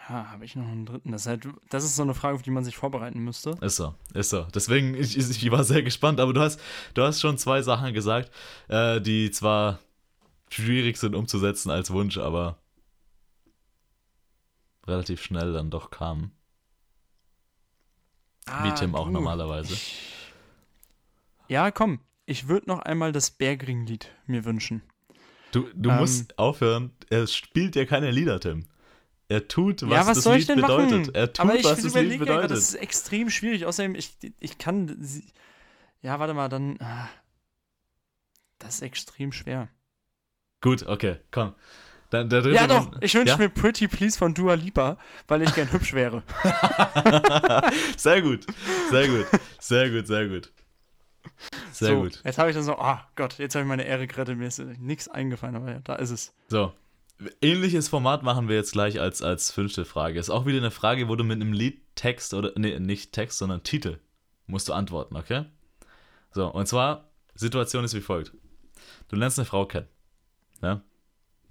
Ja, habe ich noch einen dritten. Das ist, halt, das ist so eine Frage, auf die man sich vorbereiten müsste. Ist so, ist so. Deswegen, ich, ich war sehr gespannt. Aber du hast, du hast schon zwei Sachen gesagt, die zwar schwierig sind umzusetzen als Wunsch, aber... relativ schnell dann doch kamen. Ah, wie Tim auch du. Normalerweise. Ja, komm. Ich würde noch einmal das Bergring-Lied mir wünschen. Du, du ähm, musst aufhören. Er spielt ja keine Lieder, Tim. Er tut, was, ja, was das soll Lied ich denn bedeutet. Machen? Er tut, aber ich was das Lied bedeutet. Ja, das ist extrem schwierig. Außerdem, ich, ich kann... Ja, warte mal, dann... Das ist extrem schwer. Gut, okay, komm. Da, da ja doch, ich wünsche ja? mir Pretty Please von Dua Lipa, weil ich gern hübsch wäre. Sehr gut, sehr gut, sehr gut, sehr gut. Sehr so, gut. Jetzt habe ich dann so, ah oh Gott, jetzt habe ich meine Ehre gerettet, mir ist nichts eingefallen, aber ja, da ist es. So, ähnliches Format machen wir jetzt gleich als, als fünfte Frage. Ist auch wieder eine Frage, wo du mit einem Liedtext oder, nee, nicht Text, sondern Titel musst du antworten, okay? So, und zwar, Situation ist wie folgt. Du lernst eine Frau kennen, ja?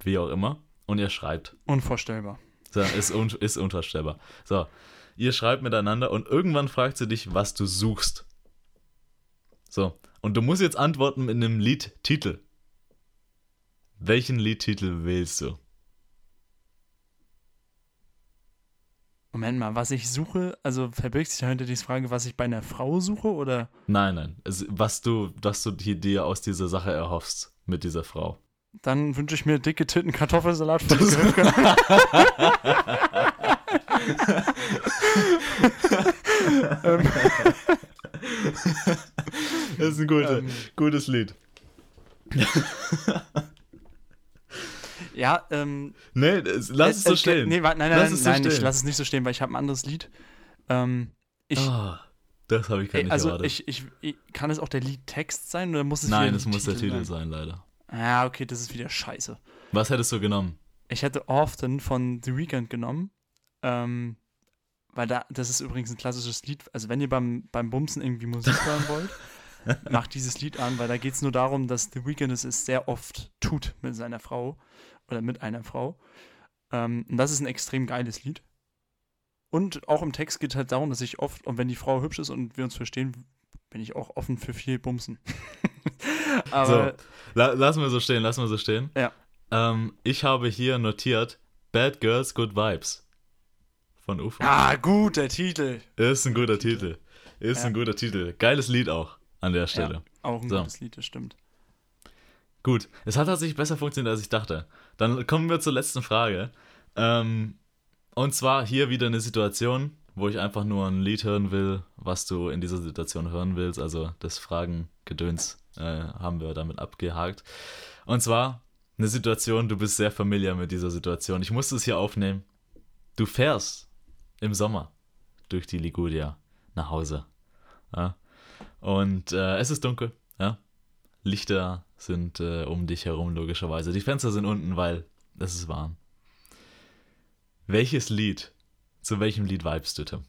Wie auch immer. Und ihr schreibt. Unvorstellbar. So, ist, un- ist unvorstellbar. So, ihr schreibt miteinander und irgendwann fragt sie dich, was du suchst. So, und du musst jetzt antworten mit einem Liedtitel. Welchen Liedtitel wählst du? Moment mal, was ich suche, also verbirgt sich dahinter die Frage, was ich bei einer Frau suche, oder? Nein, nein, also, was du, was du dir aus dieser Sache erhoffst mit dieser Frau. Dann wünsche ich mir dicke Titten, Kartoffelsalat für die Köpke. Das ist ein gute, ähm, gutes Lied. Ja, ähm... Nee, lass es so stehen. Nee, warte, nein, nein, nein, ich lass es nicht so stehen, weil ich habe ein anderes Lied. Ähm, ich... Oh. Das habe ich gar nicht also erwartet. Ich, ich, ich, kann es auch der Liedtext sein oder muss es Nein, es muss der Titel sein, leider. Ja, ah, okay, das ist wieder scheiße. Was hättest du genommen? Ich hätte Often von The Weeknd genommen. Ähm, weil da, das ist übrigens ein klassisches Lied. Also wenn ihr beim, beim Bumsen irgendwie Musik hören wollt, macht dieses Lied an, weil da geht es nur darum, dass The Weeknd es sehr oft tut mit seiner Frau oder mit einer Frau. Ähm, und das ist ein extrem geiles Lied. Und auch im Text geht es halt darum, dass ich oft, und wenn die Frau hübsch ist und wir uns verstehen, bin ich auch offen für viel Bumsen. Aber so, la- lassen wir so stehen, lassen wir so stehen. Ja. Ähm, ich habe hier notiert Bad Girls, Good Vibes von U F O. Ah, guter Titel. Ist ein guter Titel. Ist ja. ein guter Titel. Geiles Lied auch an der Stelle. Ja, auch ein so. gutes Lied, das stimmt. Gut, es hat tatsächlich besser funktioniert, als ich dachte. Dann kommen wir zur letzten Frage. Ähm, und zwar hier wieder eine Situation, wo ich einfach nur ein Lied hören will, was du in dieser Situation hören willst. Also das Fragengedöns äh, haben wir damit abgehakt. Und zwar eine Situation, du bist sehr familiar mit dieser Situation. Ich musste es hier aufnehmen. Du fährst im Sommer durch die Liguria nach Hause. Ja? Und äh, es ist dunkel. Ja? Lichter sind äh, um dich herum, logischerweise. Die Fenster sind unten, weil es ist warm. Welches Lied... Zu welchem Lied vibest du, Tim?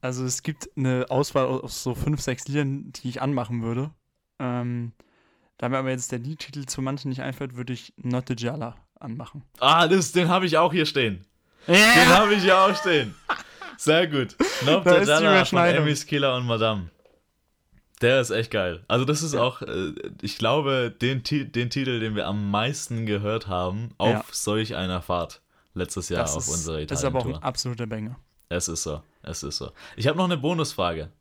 Also es gibt eine Auswahl aus so fünf, sechs Liedern, die ich anmachen würde. Ähm, da mir aber jetzt der Liedtitel zu manchen nicht einfällt, würde ich Not the Jalla anmachen. Ah, das, den habe ich auch hier stehen. Yeah. Den habe ich hier auch stehen. Sehr gut. Not the Jalla von Emmys Killer und Madame. Der ist echt geil. Also das ist ja. auch, äh, ich glaube, den, den Titel, den wir am meisten gehört haben, auf ja. solch einer Fahrt. Letztes Jahr das auf ist, unserer Italien-Tour. Das ist aber auch ein absoluter Banger. Es ist so, es ist so. Ich habe noch eine Bonusfrage.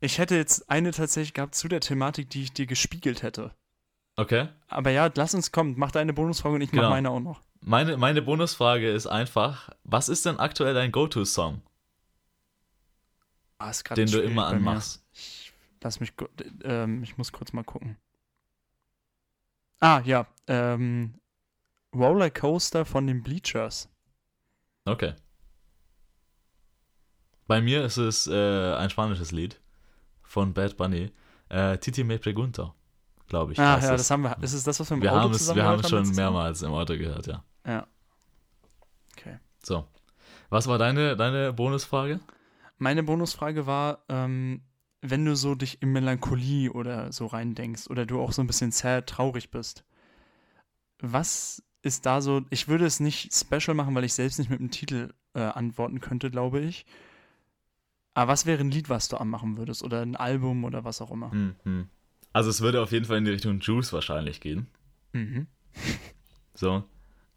Ich hätte jetzt eine tatsächlich gehabt zu der Thematik, die ich dir gespiegelt hätte. Okay. Aber ja, lass uns kommen, mach deine Bonusfrage und ich genau. mache meine auch noch. Meine, meine Bonusfrage ist einfach, was ist denn aktuell dein Go-To-Song? Ah, ist gerade den du immer anmachst. Ich, lass mich, ähm, ich muss kurz mal gucken. Ah, ja, ähm... Rollercoaster von den Bleachers. Okay. Bei mir ist es äh, ein spanisches Lied von Bad Bunny. Äh, Titi me pregunta, glaube ich. Ah, ja, das. das haben wir. Ist es das, was wir im wir Auto haben es, Wir haben es schon mehrmals im Auto gehört, ja. Ja. Okay. So. Was war deine, deine Bonusfrage? Meine Bonusfrage war, ähm, wenn du so dich in Melancholie oder so reindenkst oder du auch so ein bisschen sad, traurig bist, was ist da so, ich würde es nicht special machen, weil ich selbst nicht mit einem Titel äh, antworten könnte, glaube ich. Aber was wäre ein Lied, was du anmachen würdest? Oder ein Album oder was auch immer? Mhm. Also es würde auf jeden Fall in die Richtung Juice wahrscheinlich gehen. Mhm. So.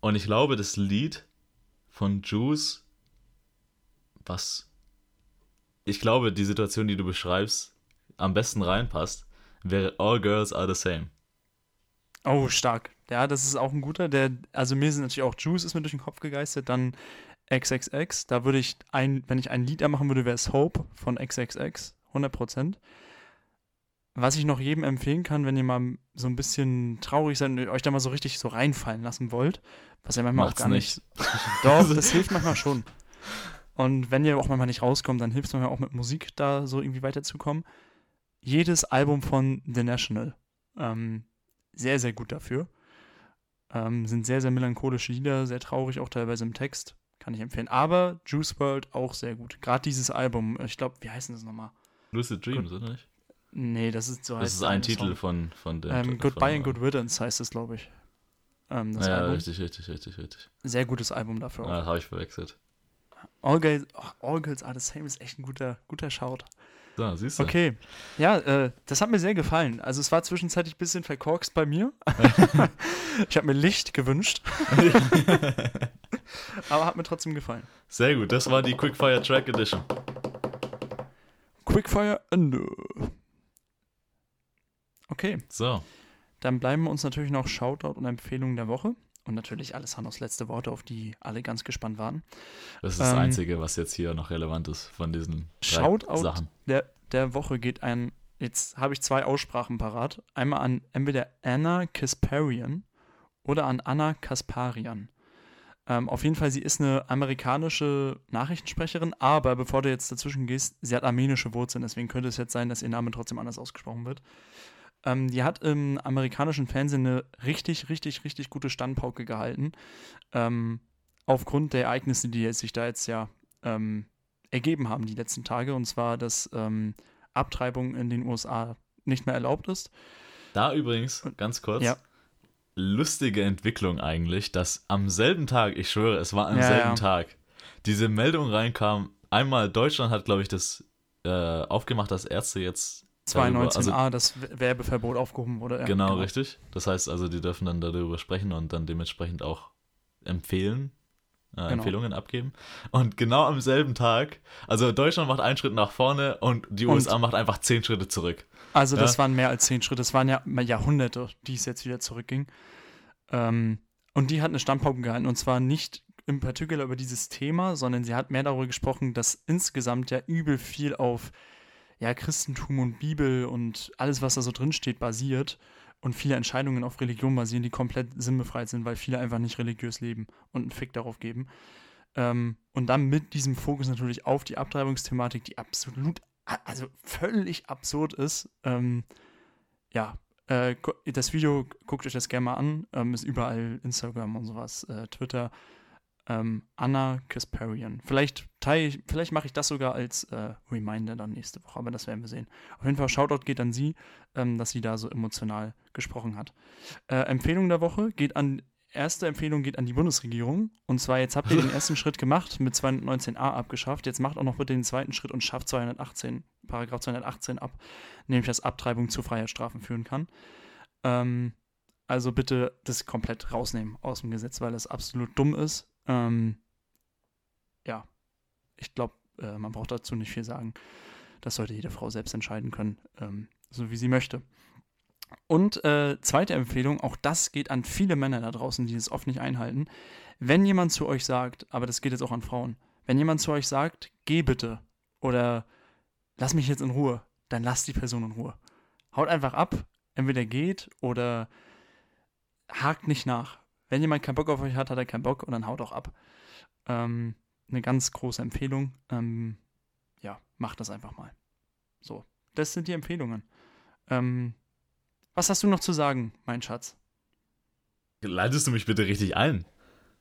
Und ich glaube, das Lied von Juice, was ich glaube, die Situation, die du beschreibst, am besten reinpasst, wäre All Girls Are The Same. Oh, stark. Ja, das ist auch ein guter. Der, also mir sind natürlich auch Juice ist mir durch den Kopf gegeistert, dann X X X. Da würde ich, ein, wenn ich ein Lied anmachen würde, wäre es Hope von X X X, hundert Prozent. Was ich noch jedem empfehlen kann, wenn ihr mal so ein bisschen traurig seid und euch da mal so richtig so reinfallen lassen wollt, was ja manchmal Macht's auch gar nicht. nicht. Doch, das hilft manchmal schon. Und wenn ihr auch manchmal nicht rauskommt, dann hilft es manchmal auch mit Musik da so irgendwie weiterzukommen. Jedes Album von The National, ähm, sehr, sehr gut dafür. Ähm, sind sehr, sehr melancholische Lieder, sehr traurig, auch teilweise im Text. Kann ich empfehlen. Aber Juice world auch sehr gut. Gerade dieses Album, ich glaube, wie heißt denn das nochmal? Lucid Dreams, Good- oder nicht? Nee, das ist so heißt Das ist ein Titel Song. von, von dem. Ähm, Goodbye and Good Riddance heißt es, glaube ich. Ähm, das ja, Album. richtig, richtig, richtig, richtig. Sehr gutes Album dafür auch. Ja, habe ich verwechselt. All Girls, All Girls Are The Same ist echt ein guter, guter Shout. So, siehst du. Okay, ja, äh, das hat mir sehr gefallen. Also es war zwischenzeitlich ein bisschen verkorkst bei mir. Ich habe mir Licht gewünscht. Aber hat mir trotzdem gefallen. Sehr gut, das war die Quickfire Track Edition. Quickfire Ende. Okay. So. Dann bleiben uns natürlich noch Shoutout und Empfehlungen der Woche. Und natürlich alles Hannaus letzte Worte, auf die alle ganz gespannt waren. Das ist ähm, das Einzige, was jetzt hier noch relevant ist von diesen Shoutout Sachen. Der, der Woche geht ein, jetzt habe ich zwei Aussprachen parat. Einmal an entweder Anna Kasparian oder an Anna Kasparian. Ähm, auf jeden Fall, sie ist eine amerikanische Nachrichtensprecherin, aber bevor du jetzt dazwischen gehst, sie hat armenische Wurzeln, deswegen könnte es jetzt sein, dass ihr Name trotzdem anders ausgesprochen wird. Ähm, die hat im amerikanischen Fernsehen eine richtig, richtig, richtig gute Standpauke gehalten, ähm, aufgrund der Ereignisse, die sich da jetzt ja ähm, ergeben haben die letzten Tage, und zwar, dass ähm, Abtreibung in den U S A nicht mehr erlaubt ist. Da übrigens, ganz kurz, ja. Lustige Entwicklung eigentlich, dass am selben Tag, ich schwöre, es war am ja, selben ja. Tag, diese Meldung reinkam, einmal Deutschland hat, glaube ich, das äh, aufgemacht, dass Ärzte jetzt zweihundertneunzehn a, also, das Werbeverbot aufgehoben wurde. Ja, genau, genau, richtig. Das heißt also, die dürfen dann darüber sprechen und dann dementsprechend auch empfehlen, äh, genau. Empfehlungen abgeben. Und genau am selben Tag, also Deutschland macht einen Schritt nach vorne und die und, U S A macht einfach zehn Schritte zurück. Also das ja? waren mehr als zehn Schritte, das waren ja Jahrhunderte, die es jetzt wieder zurückging. Ähm, und die hat eine Standpauke gehalten, und zwar nicht im Particular über dieses Thema, sondern sie hat mehr darüber gesprochen, dass insgesamt ja übel viel auf ja, Christentum und Bibel und alles, was da so drin steht, basiert und viele Entscheidungen auf Religion basieren, die komplett sinnbefreit sind, weil viele einfach nicht religiös leben und einen Fick darauf geben. Ähm, und dann mit diesem Fokus natürlich auf die Abtreibungsthematik, die absolut, also völlig absurd ist. Ähm, ja, äh, das Video, guckt euch das gerne mal an, ähm, ist überall Instagram und sowas, äh, Twitter. Ähm, Anna Kasparian. Vielleicht, vielleicht mache ich das sogar als äh, Reminder dann nächste Woche, aber das werden wir sehen. Auf jeden Fall, Shoutout geht an sie, ähm, dass sie da so emotional gesprochen hat. Äh, Empfehlung der Woche geht an, erste Empfehlung geht an die Bundesregierung. Und zwar, jetzt habt ihr den ersten Schritt gemacht, mit zweihundertneunzehn a abgeschafft. Jetzt macht auch noch bitte den zweiten Schritt und schafft zweihundertachtzehn, Paragraph zweihundertachtzehn ab, nämlich dass Abtreibung zu Freiheitsstrafen führen kann. Ähm, also bitte das komplett rausnehmen aus dem Gesetz, weil das absolut dumm ist. Ähm, ja, ich glaube, äh, man braucht dazu nicht viel sagen. Das sollte jede Frau selbst entscheiden können, ähm, so wie sie möchte. Und äh, zweite Empfehlung, auch das geht an viele Männer da draußen, die das oft nicht einhalten. Wenn jemand zu euch sagt, aber das geht jetzt auch an Frauen, wenn jemand zu euch sagt, geh bitte oder lass mich jetzt in Ruhe, dann lasst die Person in Ruhe. Haut einfach ab, entweder geht oder hakt nicht nach. Wenn jemand keinen Bock auf euch hat, hat er keinen Bock und dann haut auch ab. Ähm, eine ganz große Empfehlung. Ähm, ja, macht das einfach mal. So, das sind die Empfehlungen. Ähm, was hast du noch zu sagen, mein Schatz? Leitest du mich bitte richtig ein?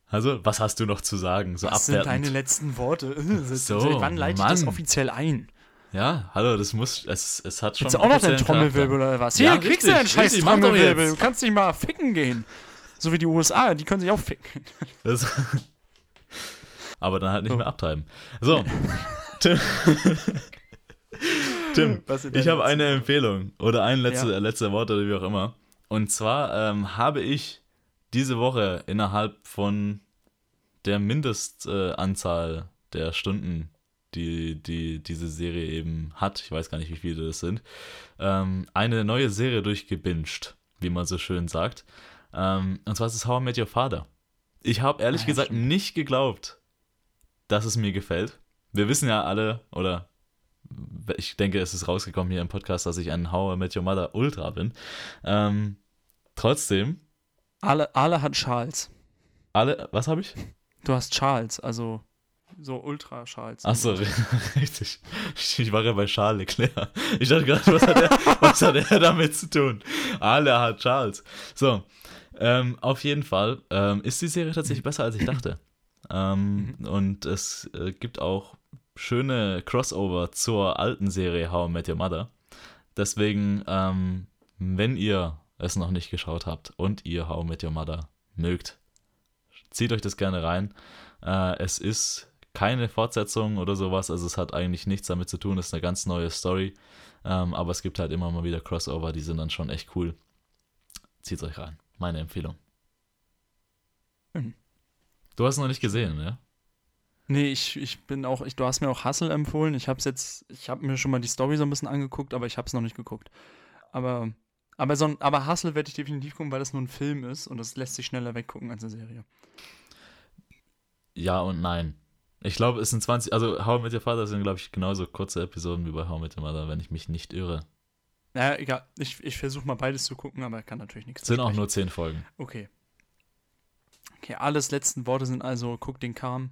Also, was hast du noch zu sagen? So was abwertend. Sind deine letzten Worte? So, wann leite Mann. Ich das offiziell ein? Ja, hallo, das muss, es, es hat schon... Jetzt auch noch dein Trommelwirbel oder was? Ja, hier, kriegst du deinen scheiß Trommelwirbel. Du kannst nicht mal ficken gehen. So wie die U S A, die können sich auch ficken. Das, aber dann halt nicht so. Mehr abtreiben. So, Tim, Tim ich habe eine Empfehlung oder ein letztes ja. letzte Wort oder wie auch immer. Und zwar ähm, habe ich diese Woche innerhalb von der Mindestanzahl äh, der Stunden, die, die diese Serie eben hat, ich weiß gar nicht, wie viele das sind, ähm, eine neue Serie durchgebinged, wie man so schön sagt. Um, und zwar ist es How I Met Your Father. Ich habe ehrlich ja, gesagt stimmt. nicht geglaubt, dass es mir gefällt. Wir wissen ja alle, oder ich denke, es ist rausgekommen hier im Podcast, dass ich ein How I Met Your Mother Ultra bin. Um, trotzdem. Alle, alle hat Charles. Alle, was habe ich? Du hast Charles, also so Ultra-Charles. Achso, richtig. Ich war ja bei Charles Leclerc. Ich dachte gerade, was hat er, was hat er damit zu tun? Alle hat Charles. So. Ähm, auf jeden Fall ähm, ist die Serie tatsächlich besser, als ich dachte. Ähm, mhm. Und es äh, gibt auch schöne Crossover zur alten Serie How I Met Your Mother. Deswegen, ähm, wenn ihr es noch nicht geschaut habt und ihr How I Met Your Mother mögt, zieht euch das gerne rein. Äh, es ist keine Fortsetzung oder sowas, also es hat eigentlich nichts damit zu tun, das ist eine ganz neue Story, ähm, aber es gibt halt immer mal wieder Crossover, die sind dann schon echt cool. Zieht's euch rein, meine Empfehlung. Mhm. Du hast es noch nicht gesehen, ne? Nee, ich, ich bin auch, ich, du hast mir auch Hustle empfohlen, ich hab's jetzt, ich hab mir schon mal die Story so ein bisschen angeguckt, aber ich hab's noch nicht geguckt. Aber, aber, so ein, aber Hustle werde ich definitiv gucken, weil das nur ein Film ist und das lässt sich schneller weggucken als eine Serie. Ja und nein. Ich glaube, es sind zwanzig, also How I Met Your Father sind, glaube ich, genauso kurze Episoden wie bei How I Met Your Mother, wenn ich mich nicht irre. Naja, egal, ich, ich versuche mal beides zu gucken, aber kann natürlich nichts. Es sind auch nur zehn Folgen. Okay. Okay, alles letzten Worte sind also, guck den Kram.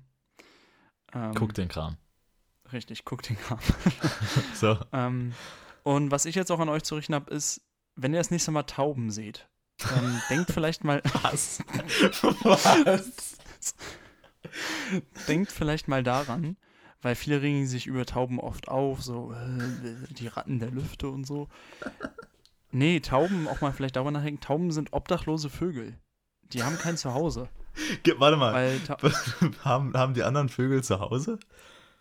Ähm, guck den Kram. Richtig, guck den Kram. So. Ähm, und was ich jetzt auch an euch zu richten habe, ist, wenn ihr das nächste Mal Tauben seht, ähm, denkt vielleicht mal... Was? Was? Denkt vielleicht mal daran, weil viele regen sich über Tauben oft auf, so äh, die Ratten der Lüfte und so. Nee, Tauben, auch mal vielleicht darüber nachdenken, Tauben sind obdachlose Vögel. Die haben kein Zuhause. Ge- Warte mal, weil Ta- haben, haben die anderen Vögel zu Hause?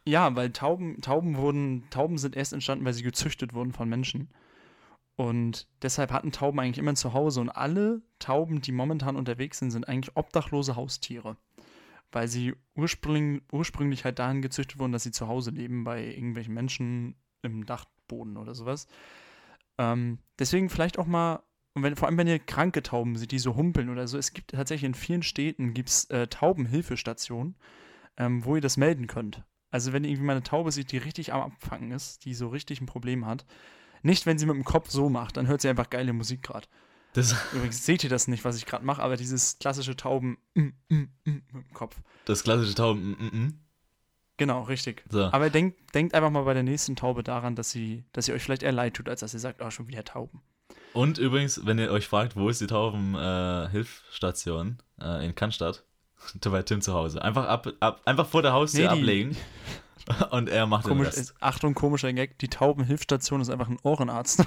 Ja, weil Tauben, Tauben wurden, Tauben sind erst entstanden, weil sie gezüchtet wurden von Menschen. Und deshalb hatten Tauben eigentlich immer ein Zuhause. Und alle Tauben, die momentan unterwegs sind, sind eigentlich obdachlose Haustiere. Weil sie ursprünglich, ursprünglich halt dahin gezüchtet wurden, dass sie zu Hause leben, bei irgendwelchen Menschen im Dachboden oder sowas. Ähm, deswegen vielleicht auch mal, und wenn, vor allem wenn ihr kranke Tauben seht, die so humpeln oder so, es gibt tatsächlich in vielen Städten gibt's, äh, Taubenhilfestationen, ähm, wo ihr das melden könnt. Also wenn ihr irgendwie mal eine Taube seht, die richtig am Abfangen ist, die so richtig ein Problem hat, nicht wenn sie mit dem Kopf so macht, dann hört sie einfach geile Musik gerade. Das Übrigens seht ihr das nicht, was ich gerade mache, aber dieses klassische Tauben mm, mm, mm, mit dem Kopf. Das klassische Tauben mm, mm, mm. Genau, richtig. So. Aber denkt, denkt einfach mal bei der nächsten Taube daran, dass sie, dass sie euch vielleicht eher leid tut, als dass ihr sagt, oh, schon wieder Tauben. Und übrigens, wenn ihr euch fragt, wo ist die Taubenhilfstation äh, äh, in Cannstatt, bei Tim zu Hause. Einfach, ab, ab, einfach vor der Haustür nee, ablegen und er macht komisch, den Rest. Ist, Achtung, komischer Gag, die Taubenhilfstation ist einfach ein Ohrenarzt.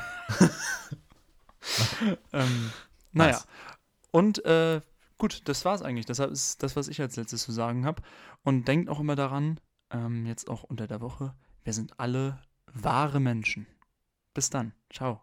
ähm, naja, nice. Und äh, gut, das war's eigentlich. Deshalb ist das, was ich als letztes zu sagen habe. Und denkt auch immer daran, ähm, jetzt auch unter der Woche, wir sind alle wahre Menschen. Bis dann, ciao.